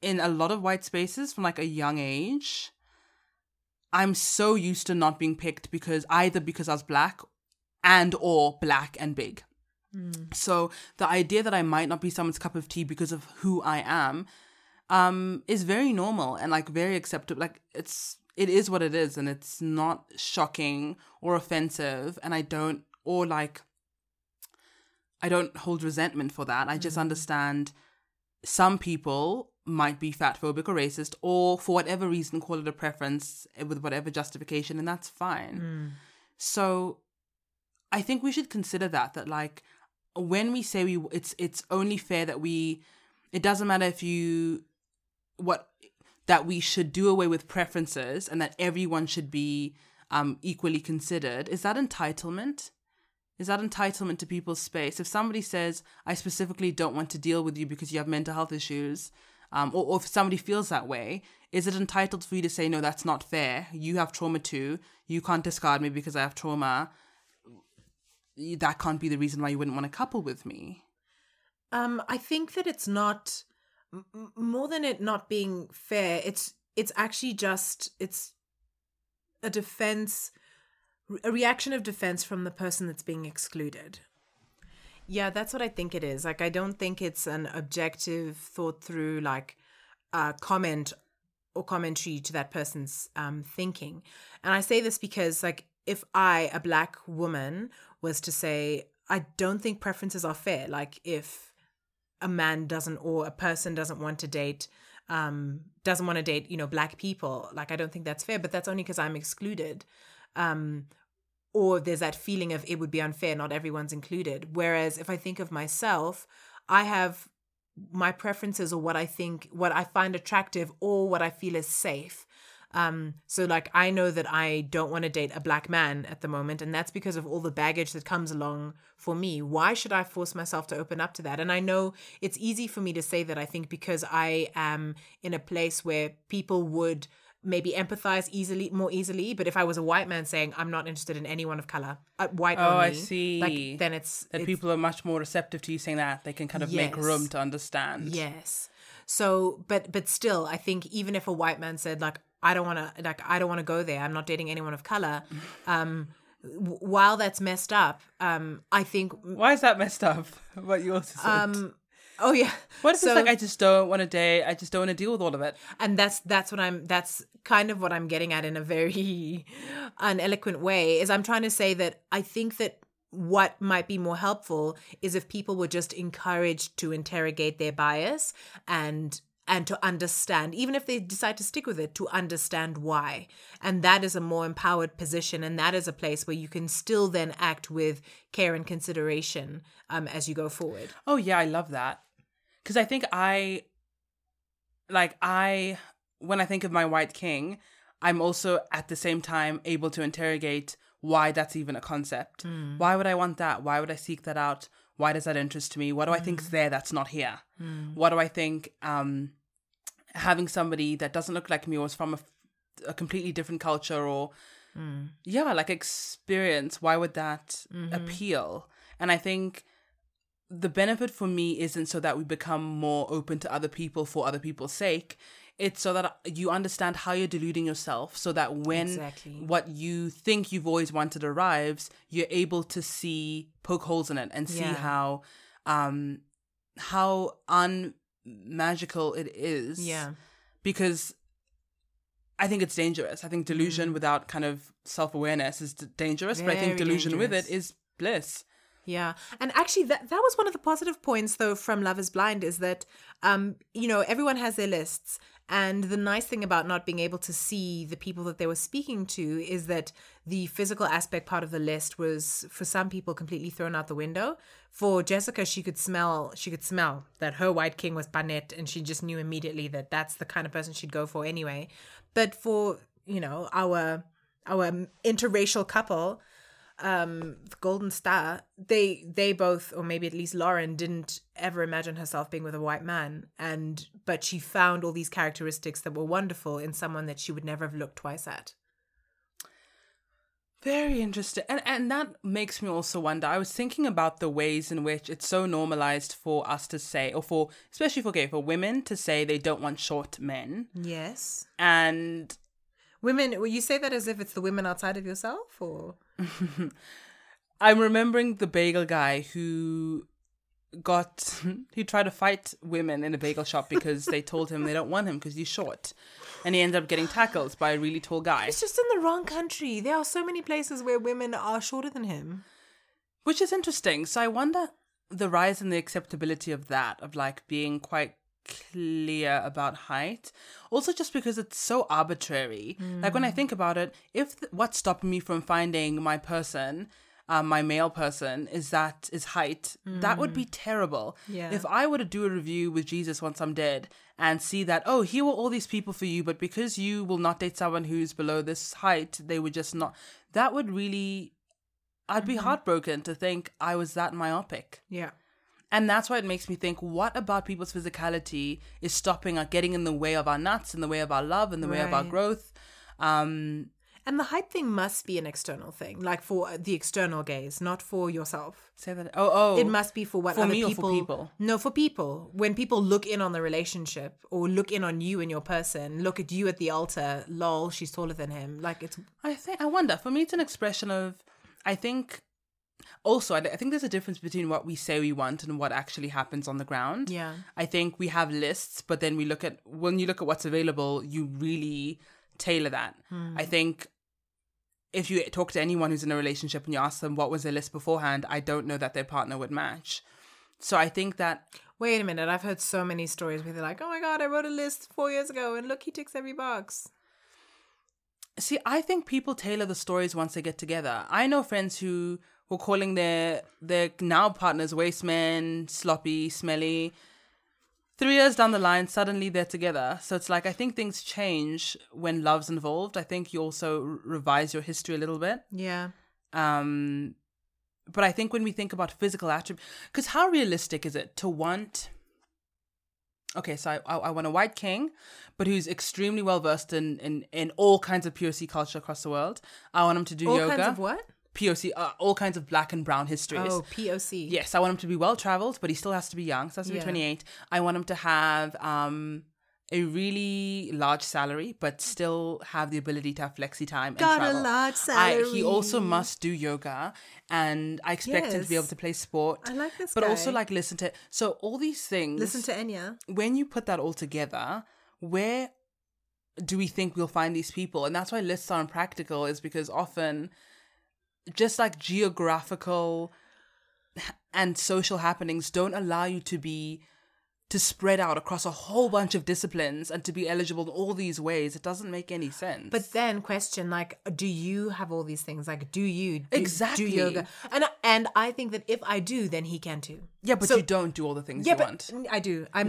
in a lot of white spaces from like a young age, I'm so used to not being picked because I was black and or black and big. Mm. So the idea that I might not be someone's cup of tea because of who I am is very normal and like very acceptable. Like it is what it is, and it's not shocking or offensive, and I don't hold resentment for that. I just understand some people might be fatphobic or racist or for whatever reason call it a preference with whatever justification, and that's fine. Mm. So I think we should consider that like when we say it's only fair that it doesn't matter that we should do away with preferences and that everyone should be equally considered. Is that entitlement? Is that entitlement to people's space? If somebody says, I specifically don't want to deal with you because you have mental health issues, or if somebody feels that way, is it entitled for you to say, no, that's not fair. You have trauma too. You can't discard me because I have trauma. That can't be the reason why you wouldn't want to couple with me. I think that it's not, more than it not being fair, it's actually just, it's a defense, a reaction of defense from the person that's being excluded. Yeah, that's what I think it is. Like, I don't think it's an objective, thought through, like, comment or commentary to that person's thinking. And I say this because, like, if I, a black woman, was to say, I don't think preferences are fair. Like, if a man doesn't or a person doesn't want to date, you know, black people, like, I don't think that's fair. But that's only because I'm excluded. Or there's that feeling of it would be unfair, not everyone's included. Whereas if I think of myself, I have my preferences or what I think, what I find attractive or what I feel is safe. So like I know that I don't want to date a black man at the moment, and that's because of all the baggage that comes along for me. Why should I force myself to open up to that? And I know it's easy for me to say that, I think, because I am in a place where people would maybe empathize more easily. But if I was a white man saying I'm not interested in anyone of color, white only. Oh, I see. Like, then it's people are much more receptive to you saying that. They can kind of make room to understand. Yes. So, but still, I think even if a white man said like, I don't want to go there, I'm not dating anyone of color, while that's messed up, I think. Why is that messed up? What you also said. Oh yeah. What if it's like, I just don't want to date, I just don't want to deal with all of it. And that's kind of what I'm getting at in a very uneloquent way, is I'm trying to say that I think that what might be more helpful is if people were just encouraged to interrogate their bias and to understand, even if they decide to stick with it, to understand why. And that is a more empowered position, and that is a place where you can still then act with care and consideration as you go forward. Oh yeah, I love that. Because I think when I think of my white king, I'm also at the same time able to interrogate why that's even a concept. Mm. Why would I want that? Why would I seek that out? Why does that interest me? What do I think's there that's not here? Mm. What do I think having somebody that doesn't look like me or is from a completely different culture or, like experience, why would that appeal? And I think the benefit for me isn't so that we become more open to other people for other people's sake. It's so that you understand how you're deluding yourself, so that when what you think you've always wanted arrives, you're able to poke holes in it and see how unmagical it is. Yeah. Because I think it's dangerous. I think delusion without kind of self-awareness is dangerous. Very but I think delusion dangerous. With it is bliss. Yeah. And actually, that was one of the positive points, though, from Love is Blind, is that, you know, everyone has their lists. And the nice thing about not being able to see the people that they were speaking to is that the physical aspect part of the list was, for some people, completely thrown out the window. For Jessica, she could smell that her white king was Barnett, and she just knew immediately that that's the kind of person she'd go for anyway. But for, you know, our interracial couple, the Golden Star, they both, or maybe at least Lauren, didn't ever imagine herself being with a white man, but she found all these characteristics that were wonderful in someone that she would never have looked twice at. Very interesting. And that makes me also wonder, I was thinking about the ways in which it's so normalized for us to say, or for, especially for women to say they don't want short men. Yes. And Women, will you say that as if it's the women outside of yourself, or? I'm remembering the bagel guy who tried to fight women in a bagel shop because they told him they don't want him because he's short. And he ended up getting tackled by a really tall guy. It's just in the wrong country. There are so many places where women are shorter than him. Which is interesting. So I wonder the rise in the acceptability of that, of like being quite clear about height. Also just because it's so arbitrary. Mm. Like when I think about it, what stopped me from finding my person, my male person, is height. Mm. That would be terrible. Yeah. If I were to do a review with Jesus once I'm dead and see that, oh, here were all these people for you, but because you will not date someone who's below this height, they would just not. That would really, I'd be heartbroken to think I was that myopic. Yeah. And that's why it makes me think, what about people's physicality is stopping or getting in the way of our nuts, in the way of our love, in the way of our growth? And the height thing must be an external thing, like for the external gaze, not for yourself. Say that. Oh. It must be for what for other people. For me or for people? No, for people. When people look in on the relationship or look in on you and your person, look at you at the altar, lol, she's taller than him. Like it's. I wonder. For me, it's an expression of. I think there's a difference between what we say we want and what actually happens on the ground. Yeah. I think we have lists, but then when you look at what's available, you really tailor that. Mm. I think if you talk to anyone who's in a relationship and you ask them what was their list beforehand, I don't know that their partner would match. So I think that... Wait a minute. I've heard so many stories where they're like, oh my God, I wrote a list 4 years ago and look, he ticks every box. See, I think people tailor the stories once they get together. I know friends who were calling their now partners waste men, sloppy, smelly. 3 years down the line, suddenly they're together. So it's like, I think things change when love's involved. I think you also revise your history a little bit. Yeah. But I think when we think about physical attributes, because how realistic is it to want... Okay, so I want a white king, but who's extremely well-versed in all kinds of POC culture across the world. I want him to do all yoga. All kinds of what? POC, all kinds of black and brown histories. Oh, POC. Yes, I want him to be well-traveled, but he still has to be young, so he has to be 28. I want him to have a really large salary, but still have the ability to have flexi time and travel. Got a large salary. He also must do yoga, and I expect him to be able to play sport. I like this guy. But also, like, listen to... So all these things... Listen to Enya. When you put that all together, where do we think we'll find these people? And that's why lists are impractical, is because often just, like, geographical and social happenings don't allow you to spread out across a whole bunch of disciplines and to be eligible in all these ways. It doesn't make any sense. But then question, like, do you have all these things? Like, do you do yoga? And I think that if I do, then he can too. Yeah, but so, you don't do all the things you want. I do. In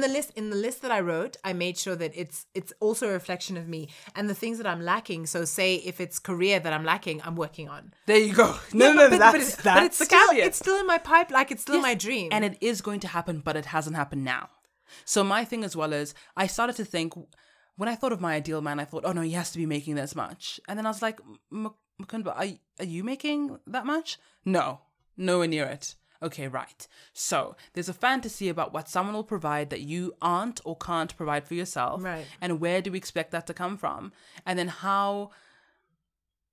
the list that I wrote, I made sure that it's also a reflection of me and the things that I'm lacking. So say if it's career that I'm lacking, I'm working on. There you go. It's still in my pipe. Like it's still in my dream. And it is going to happen, but it hasn't happened now. So my thing as well is I started to think when I thought of my ideal man, I thought, oh no, he has to be making this much. And then I was like, Mukundwa, are you making that much? No, nowhere near it. Okay, right. So there's a fantasy about what someone will provide that you aren't or can't provide for yourself. Right. And where do we expect that to come from? And then how,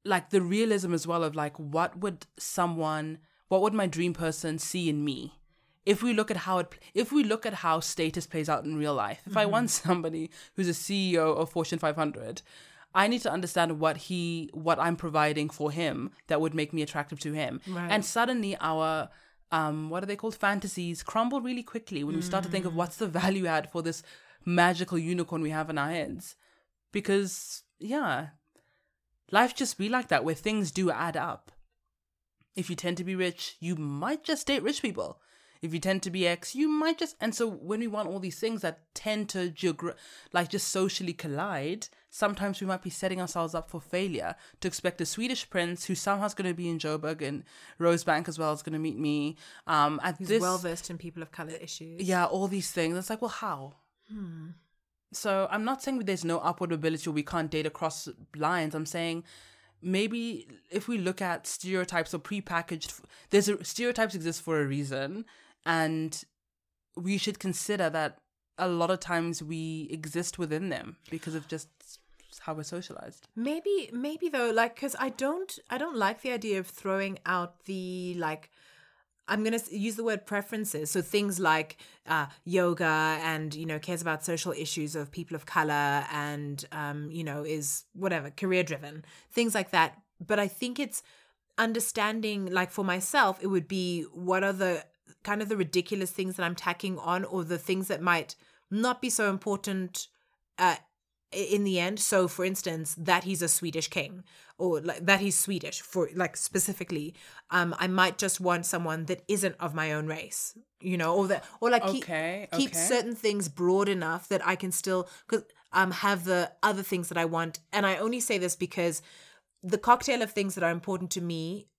like the realism as well of like, what would my dream person see in me? If we look at how status plays out in real life, if I want somebody who's a CEO of Fortune 500, I need to understand what I'm providing for him that would make me attractive to him. Right. And suddenly our, what are they called? Fantasies crumble really quickly when we start to think of what's the value add for this magical unicorn we have in our heads. Because, life just be like that where things do add up. If you tend to be rich, you might just date rich people. If you tend to be X, you might just... And so when we want all these things that tend to just socially collide, sometimes we might be setting ourselves up for failure to expect a Swedish prince who somehow is going to be in Joburg and Rosebank as well is going to meet me. Who's well-versed in people of colour issues. Yeah, all these things. It's like, well, how? Hmm. So I'm not saying there's no upward mobility or we can't date across lines. I'm saying... Maybe if we look at stereotypes or prepackaged, stereotypes exist for a reason, and we should consider that a lot of times we exist within them because of just how we're socialized. Maybe though, like, because I don't like the idea of throwing out the, like, I'm going to use the word preferences. So things like yoga and, you know, cares about social issues of people of color and, you know, is whatever, career driven, things like that. But I think it's understanding, like for myself, it would be what are the kind of the ridiculous things that I'm tacking on, or the things that might not be so important in the end. So for instance, that he's a Swedish king, or like that he's Swedish, for like specifically, I might just want someone that isn't of my own race, you know, or that, or like keep certain things broad enough that I can still have the other things that I want. And I only say this because the cocktail of things that are important to me,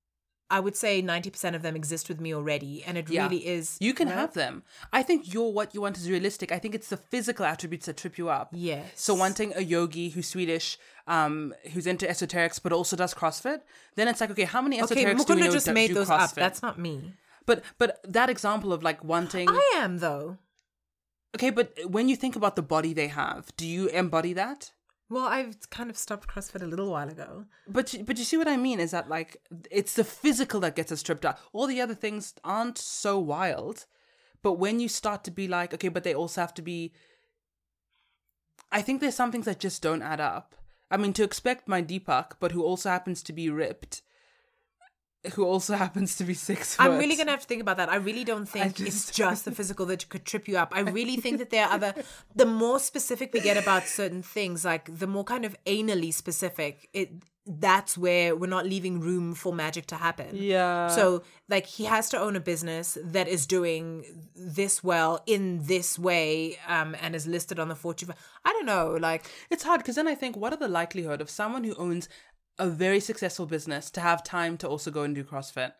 I would say 90% of them exist with me already, and it really is. You can have them. I think what you want is realistic. I think it's the physical attributes that trip you up. Yes. So wanting a yogi who's Swedish, who's into esoterics, but also does CrossFit, then it's like, okay, how many esoterics do we know just made those CrossFit? Up. That's not me. But that example of like wanting... I am though. Okay, but when you think about the body they have, do you embody that? Well, I've kind of stopped CrossFit a little while ago. But you see what I mean is that, like, it's the physical that gets us tripped up. All the other things aren't so wild. But when you start to be like, okay, but they also have to be... I think there's some things that just don't add up. I mean, to expect my Deepak, but who also happens to be ripped, who also happens to be 6 foot. I'm really going to have to think about that. I really don't think it's just the physical that could trip you up. I really think that there are the more specific we get about certain things, like the more kind of anally specific, that's where we're not leaving room for magic to happen. Yeah. So like he has to own a business that is doing this well in this way and is listed on the Fortune. I don't know. Like it's hard because then I think, what are the likelihood of someone who owns a very successful business to have time to also go and do CrossFit?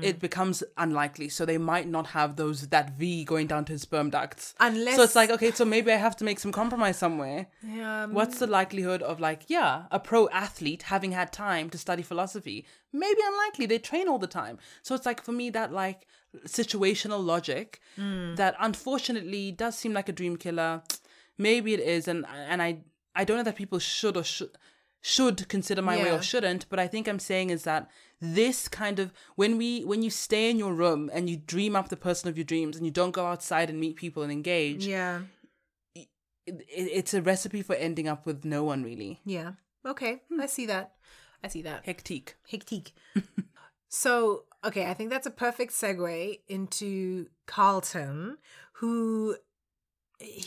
It becomes unlikely. So they might not have that V going down to his sperm ducts. Unless... So it's like, okay, so maybe I have to make some compromise somewhere. Yeah. What's the likelihood of a pro athlete having had time to study philosophy? Maybe unlikely. They train all the time. So it's like, for me, that like situational logic that unfortunately does seem like a dream killer. Maybe it is. And I don't know that people should or should consider my way or shouldn't, but I think I'm saying is that this kind of, when you stay in your room and you dream up the person of your dreams and you don't go outside and meet people and engage, it's a recipe for ending up with no one really. Yeah. Okay. I see that. Hectic. So, okay, I think that's a perfect segue into Carlton, who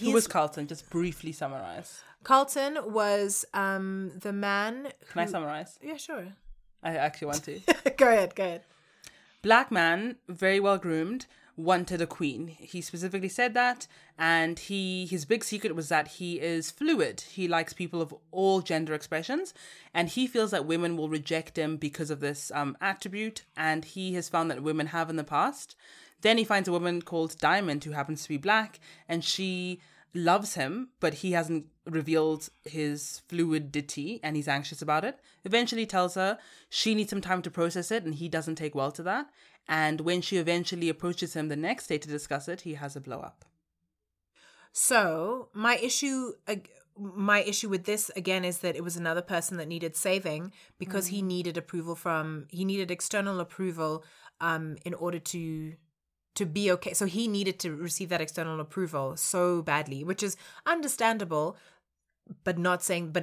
was Carlton? Just briefly summarize. Carlton was the man who... Can I summarize? Yeah, sure. I actually want to. Go ahead. Black man, very well groomed, wanted a queen. He specifically said that. And his big secret was that he is fluid. He likes people of all gender expressions. And he feels that women will reject him because of this attribute. And he has found that women have in the past. Then he finds a woman called Diamond who happens to be black. And she... loves him, but he hasn't revealed his fluidity and he's anxious about it. Eventually tells her she needs some time to process it and he doesn't take well to that. And when she eventually approaches him the next day to discuss it, he has a blow up. So my issue with this again is that it was another person that needed saving because he needed external approval in order to be okay. So he needed to receive that external approval so badly, which is understandable, but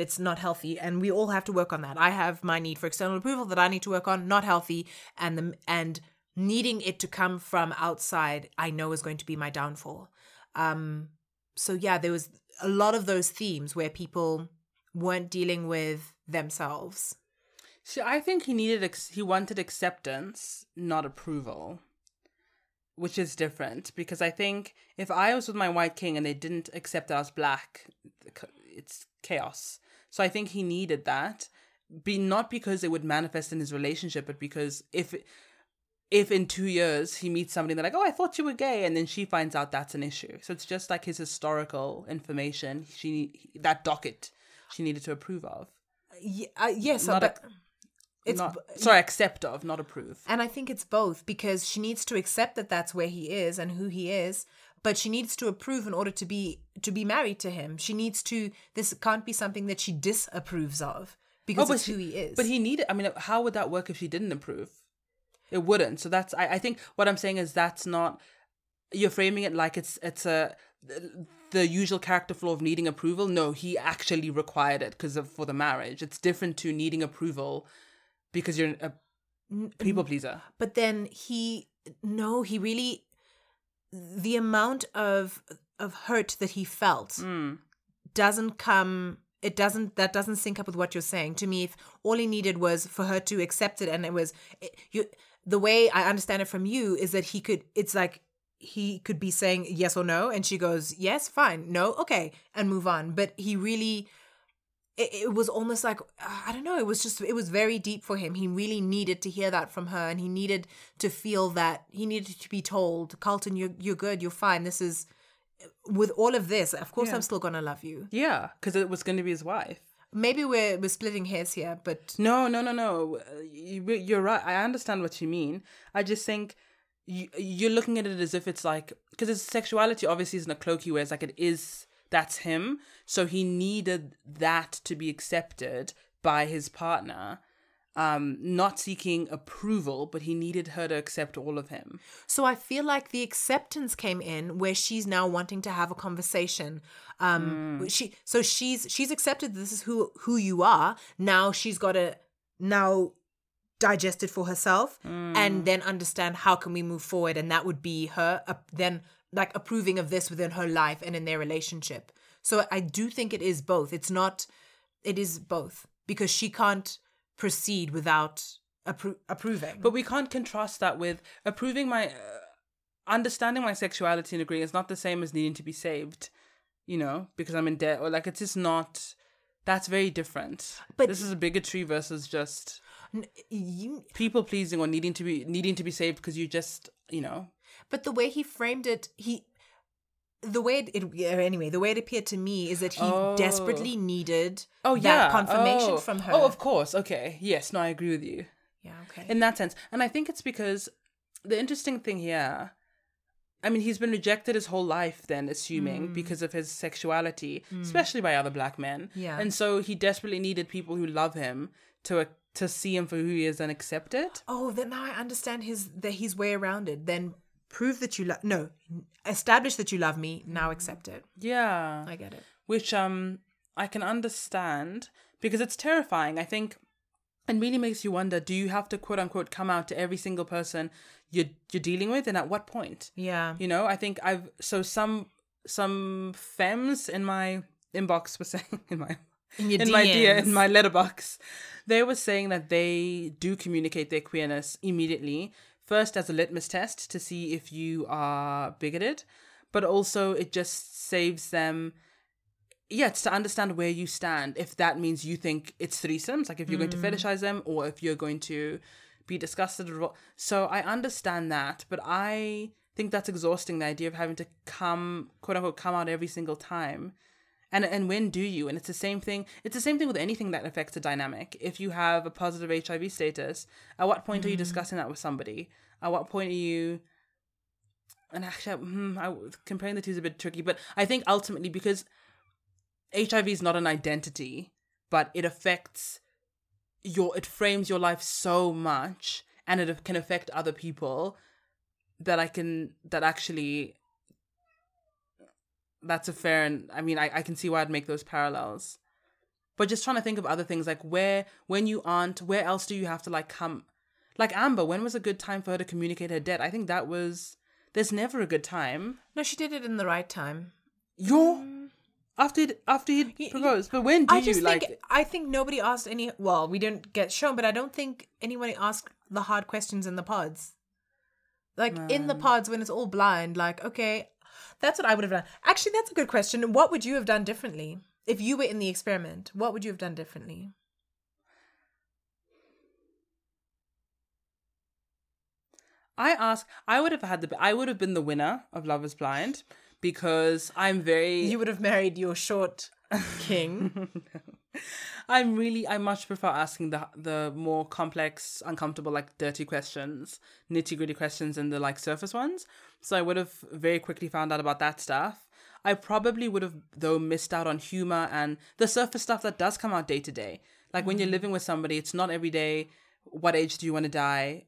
it's not healthy. And we all have to work on that. I have my need for external approval that I need to work on, not healthy. And needing it to come from outside, I know is going to be my downfall. So there was a lot of those themes where people weren't dealing with themselves. So I think he wanted acceptance, not approval. Which is different, because I think if I was with my white king and they didn't accept that I was black, it's chaos. So I think he needed that, not because it would manifest in his relationship, but because if in 2 years he meets somebody and they're like, oh, I thought you were gay, and then she finds out that's an issue. So it's just like his historical information, that docket she needed to approve of. Accept of, not approve. And I think it's both because she needs to accept that that's where he is and who he is, but she needs to approve in order to be married to him. She needs to, this can't be something that she disapproves of because of who he is. But he needed, I mean, how would that work if she didn't approve? It wouldn't. So that's, I think what I'm saying is that's not, you're framing it like it's a, the usual character flaw of needing approval. No, he actually required it because of, for the marriage. It's different to needing approval because you're a people pleaser. But then he really, the amount of hurt that he felt doesn't sync up with what you're saying. To me, if all he needed was for her to accept it, and it was, the way I understand it from you is that he could be saying yes or no, and she goes, yes, fine, no, okay, and move on. But he really, it was almost like, I don't know, it was very deep for him. He really needed to hear that from her, and he needed to feel that, he needed to be told, Carlton, you're good, you're fine, this is, with all of this, of course, yeah, I'm still going to love you. Yeah, because it was going to be his wife. Maybe we're splitting hairs here, but... No. You're right. I understand what you mean. I just think... You're looking at it as if it's like, because his sexuality obviously isn't a cloak he wears, like it is, that's him. So he needed that to be accepted by his partner, not seeking approval, but he needed her to accept all of him. So I feel like the acceptance came in where she's now wanting to have a conversation. She's accepted this is who you are. Now she's got to digest it for herself and then understand how can we move forward, and that would be her then approving of this within her life and in their relationship. So I do think it is both. It is both, because she can't proceed without approving. But we can't contrast that with approving my understanding my sexuality and agreeing is not the same as needing to be saved, because I'm in debt, or like it's just not. That's very different. But this is a bigotry versus just. People pleasing or needing to be saved because you just But the way he framed it, the way it appeared to me is that he desperately needed that confirmation from her. Oh, of course. Okay. Yes. No, I agree with you. Yeah. Okay. In that sense, and I think it's because the interesting thing here, I mean, he's been rejected his whole life then, assuming, because of his sexuality, especially by other black men. Yeah. And so he desperately needed people who love him to see him for who he is and accept it. Oh, then now I understand his way around it. Then prove that you love... No, establish that you love me, now accept it. Yeah. I get it. Which I can understand, because it's terrifying. I think it really makes you wonder, do you have to, quote unquote, come out to every single person you're dealing with, and at what point? Yeah. I think some femmes in my inbox were saying... in my letterbox, they were saying that they do communicate their queerness immediately, first as a litmus test to see if you are bigoted, but also it just saves them, it's to understand where you stand, if that means you think it's threesomes, like if you're going to fetishize them or if you're going to be disgusted. So I understand that, but I think that's exhausting, the idea of having to come, quote unquote, come out every single time. And when do you? And it's the same thing. It's the same thing with anything that affects the dynamic. If you have a positive HIV status, at what point are you discussing that with somebody? At what point are you... And actually, comparing the two is a bit tricky. But I think ultimately, because HIV is not an identity, but it affects it frames your life so much, and it can affect other people, that's a fair, and I mean, I can see why I'd make those parallels. But just trying to think of other things, like where else do you have to come? Like Amber, when was a good time for her to communicate her debt? I think there's never a good time. No, she did it in the right time. After he'd proposed. But when do you, like... I think nobody asked any... Well, we didn't get shown, but I don't think anybody asked the hard questions in the pods. Like, in the pods, when it's all blind, like, okay... That's what I would have done. Actually, that's a good question. What would you have done differently if you were in the experiment? What would you have done differently? I would have been the winner of Love is Blind, because I'm very... You would have married your short king. I much prefer asking the more complex, uncomfortable, like dirty questions, nitty gritty questions than the like surface ones. So I would have very quickly found out about that stuff. I probably would have though missed out on humor and the surface stuff that does come out day to day. Like when you're living with somebody, it's not every day. What age do you want to die?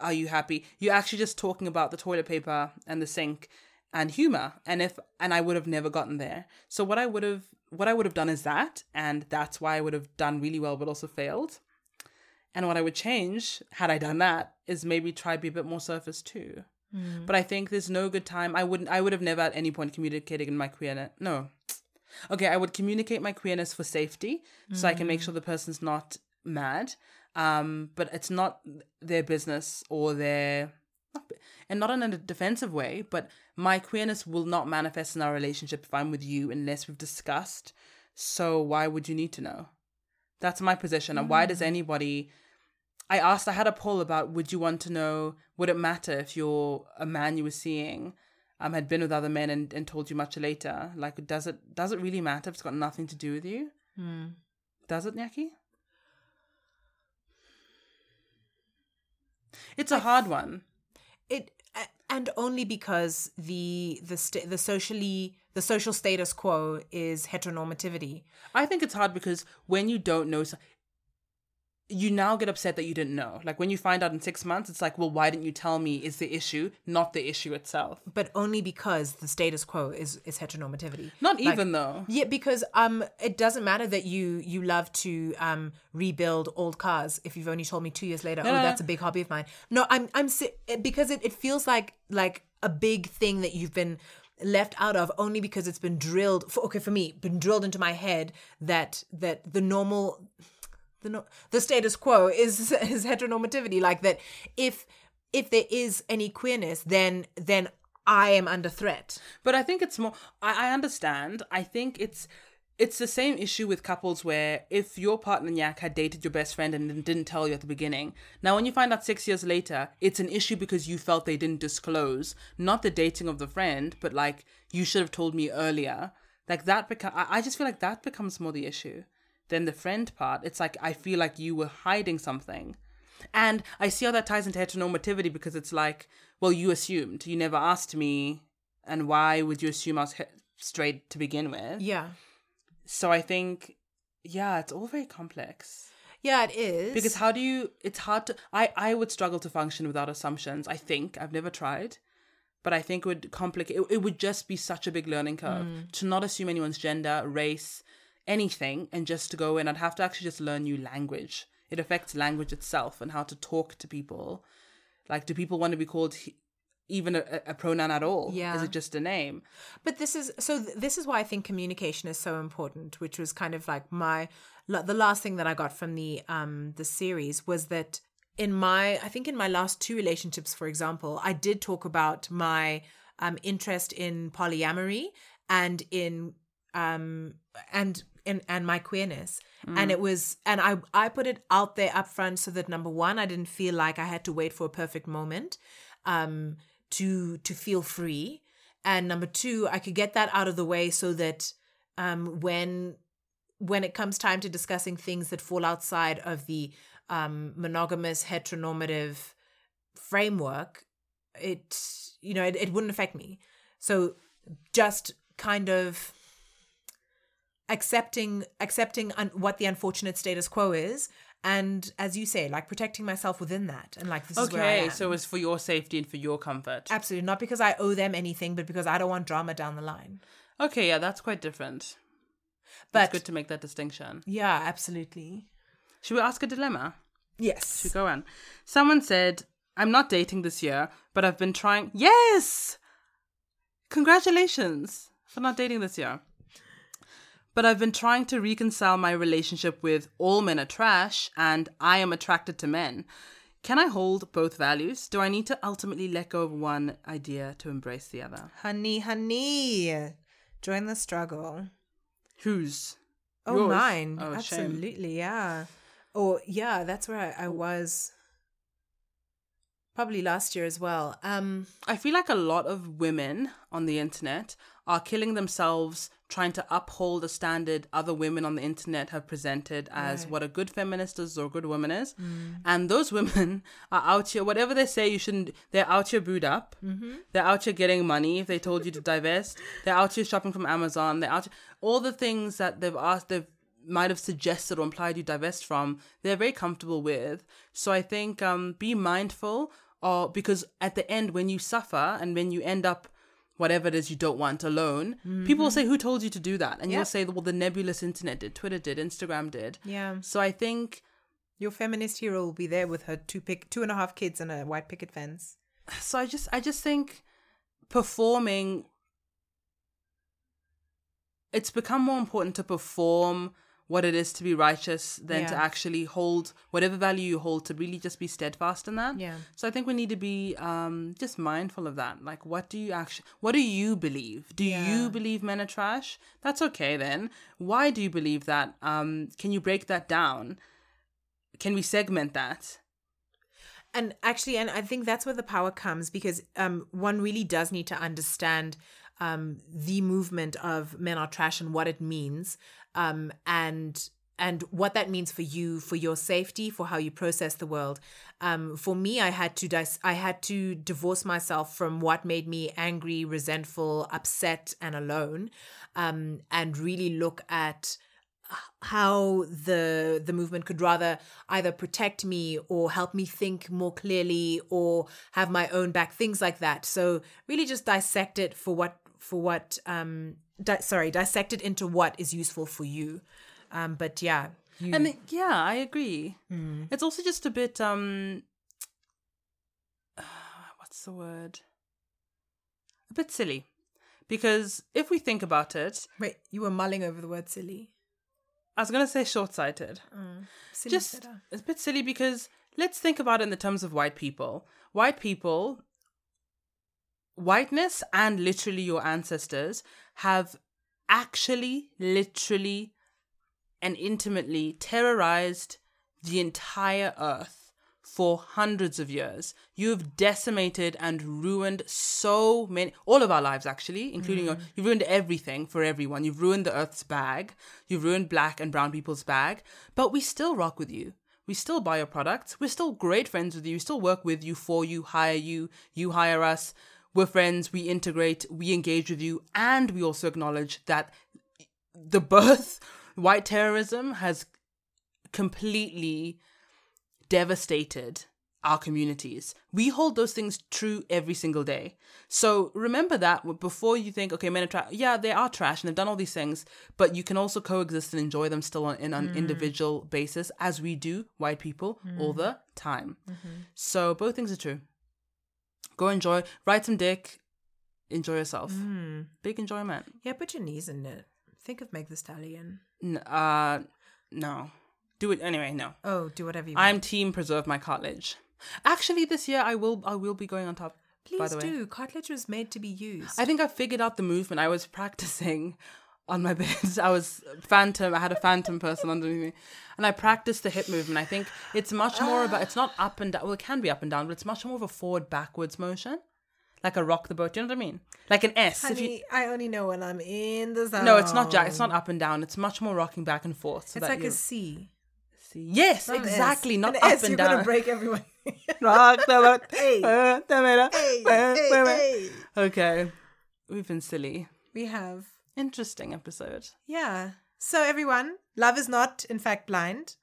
Are you happy? You're actually just talking about the toilet paper and the sink and humor. And I would have never gotten there. So what I would have done is that, and that's why I would have done really well, but also failed. And what I would change, had I done that, is maybe try to be a bit more surface too. Mm. But I think there's no good time. I would have never at any point communicated in my queerness. No. Okay, I would communicate my queerness for safety, so I can make sure the person's not mad. But it's not their business or their... And not in a defensive way, but my queerness will not manifest in our relationship if I'm with you unless we've discussed. So why would you need to know? That's my position. Mm. And why does anybody... I had a poll about, would you want to know, would it matter if you're a man you were seeing had been with other men and told you much later? Like, does it really matter if it's got nothing to do with you? Mm. Does it, Nyaki? It's a hard one. And only because the social status quo is heteronormativity. I think it's hard because when you don't know, you now get upset that you didn't know. Like when you find out in 6 months, it's like, well, why didn't you tell me is the issue, not the issue itself. But only because the status quo is heteronormativity. Not even though. Yeah, because it doesn't matter that you love to rebuild old cars if you've only told me 2 years later, yeah. Oh, that's a big hobby of mine. No, I'm because it feels like a big thing that you've been left out of only because it's been drilled into my head that the normal... The status quo is heteronormativity, like that if there is any queerness, then I am under threat. But I think it's more... I understand. I think it's the same issue with couples where if your partner Nyak had dated your best friend and didn't tell you at the beginning, now when you find out 6 years later, it's an issue because you felt they didn't disclose, not the dating of the friend, but like, you should have told me earlier. Like that I just feel like that becomes more the issue. Then the friend part, it's like, I feel like you were hiding something. And I see how that ties into heteronormativity because it's like, well, you assumed. You never asked me. And why would you assume I was straight to begin with? Yeah. So I think, yeah, it's all very complex. Yeah, it is. Because how do you... It's hard to... I would struggle to function without assumptions, I think. I've never tried. But I think it would complicate... It would just be such a big learning curve to not assume anyone's gender, race... anything, and just to go in, I'd have to actually just learn new language. It affects language itself and how to talk to people. Like, do people want to be called even a pronoun at all? Yeah. Is it just a name? But this is why I think communication is so important, which was kind of like the last thing that I got from the series was that in my last two relationships, for example, I did talk about my interest in polyamory and in and my queerness, and it was, and I put it out there up front so that, number one, I didn't feel like I had to wait for a perfect moment to feel free, and number two, I could get that out of the way so that when it comes time to discussing things that fall outside of the monogamous heteronormative framework, it wouldn't affect me. So just kind of accepting what the unfortunate status quo is, and as you say, like, protecting myself within that, and like, this is where I am. Okay, so it's for your safety and for your comfort. Absolutely, not because I owe them anything, but because I don't want drama down the line. Okay, yeah, that's quite different. But it's good to make that distinction. Yeah, absolutely. Should we ask a dilemma? Yes. Should we go on? Someone said, "I'm not dating this year, but I've been trying." Yes. Congratulations for not dating this year. "But I've been trying to reconcile my relationship with all men are trash and I am attracted to men. Can I hold both values? Do I need to ultimately let go of one idea to embrace the other?" Honey. Join the struggle. Whose? Oh, yours. Mine. Oh, absolutely, shame. Yeah. Or, yeah, that's where I was. Probably last year as well. I feel like a lot of women on the internet are killing themselves trying to uphold a standard other women on the internet have presented as what a good feminist is or good woman is. Mm. And those women are out here, whatever they say you shouldn't, they're out here booed up. Mm-hmm. They're out here getting money if they told you to divest. They're out here shopping from Amazon. They're out here, all the things that they've asked, they've might have suggested or implied you divest from, they're very comfortable with. So I think be mindful, because at the end, when you suffer and when you end up whatever it is you don't want alone, mm-hmm. people will say, who told you to do that? And you'll say, well, the nebulous internet did, Twitter did, Instagram did. Yeah. So I think your feminist hero will be there with her two and a half kids and a white picket fence. So I just think performing, it's become more important to perform what it is to be righteous than to actually hold whatever value you hold, to really just be steadfast in that. Yeah. So I think we need to be just mindful of that. Like, what do you believe? Do you believe men are trash? That's okay then. Why do you believe that? Can you break that down? Can we segment that? And actually, and I think that's where the power comes, because one really does need to understand the movement of men are trash and what it means, and what that means for you, for your safety, for how you process the world. For me, I had to divorce myself from what made me angry, resentful, upset, and alone, and really look at how the movement could rather either protect me or help me think more clearly or have my own back, things like that. So really just dissect it dissect it into what is useful for you. But yeah. I agree. Mm. It's also just a bit, what's the word? A bit silly. Because if we think about it. Wait, you were mulling over the word silly. I was going to say short-sighted. It's a bit silly because let's think about it in the terms of white people. White people, whiteness and literally your ancestors have actually, literally and intimately terrorized the entire earth for hundreds of years. You've decimated and ruined so many, all of our lives actually, including you've ruined everything for everyone. You've ruined the earth's bag. You've ruined black and brown people's bag, but we still rock with you. We still buy your products. We're still great friends with you. We still work with you, for you, hire you, you hire us. We're friends, we integrate, we engage with you. And we also acknowledge that the birth, white terrorism has completely devastated our communities. We hold those things true every single day. So remember that before you think, okay, men are trash. Yeah, they are trash and they've done all these things, but you can also coexist and enjoy them still in an individual basis, as we do, white people, all the time. Mm-hmm. So both things are true. Go enjoy, ride some dick, enjoy yourself. Big enjoyment. Yeah, put your knees in it. Think of Meg the Stallion. No. Do it anyway, no. Oh, do whatever you want. I'm team preserve my cartilage. Actually, this year I will be going on top. Please by the do. Way. Cartilage was made to be used. I think I figured out the movement. I was practicing on my bed. I had a phantom person underneath me. And I practiced the hip movement. I think it's much more about, it's not up and down. Well, it can be up and down, but it's much more of a forward backwards motion. Like a rock the boat. Do you know what I mean? Like an S. Honey, I only know when I'm in the zone. No, it's not it's not up and down. It's much more rocking back and forth. So it's like a C. Yes, not exactly. Not an up S, and down. You're going to break everyone. Rock the boat. Hey. Okay. We've been silly. We have. Interesting episode. Yeah. So everyone, love is not, in fact, blind.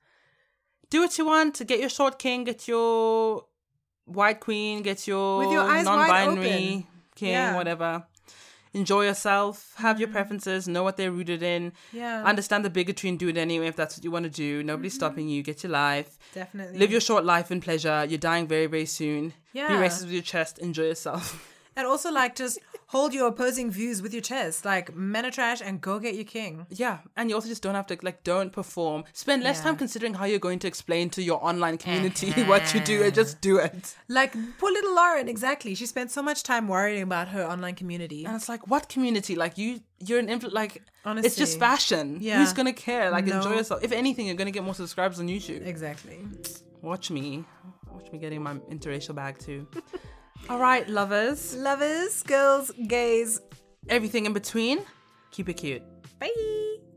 Do what you want. Get your short king. Get your white queen. Get your, with your eyes non-binary king, whatever. Enjoy yourself. Have your preferences. Know what they're rooted in. Yeah. Understand the bigotry and do it anyway if that's what you want to do. Nobody's stopping you. Get your life. Definitely. Live your short life in pleasure. You're dying very, very soon. Yeah. Be racist with your chest. Enjoy yourself. And also, like, just hold your opposing views with your chest. Like, men are trash and go get your king. Yeah. And you also just don't have to, like, don't perform. Spend less time considering how you're going to explain to your online community what you do and just do it. Like, poor little Lauren, exactly. She spent so much time worrying about her online community. And it's like, what community? Like, you're an influencer. Like, honestly, it's just fashion. Yeah. Who's going to care? Like, enjoy yourself. If anything, you're going to get more subscribers on YouTube. Exactly. Watch me. Catch me getting my interracial bag too. All right, lovers. Lovers, girls, gays. Everything in between. Keep it cute. Bye.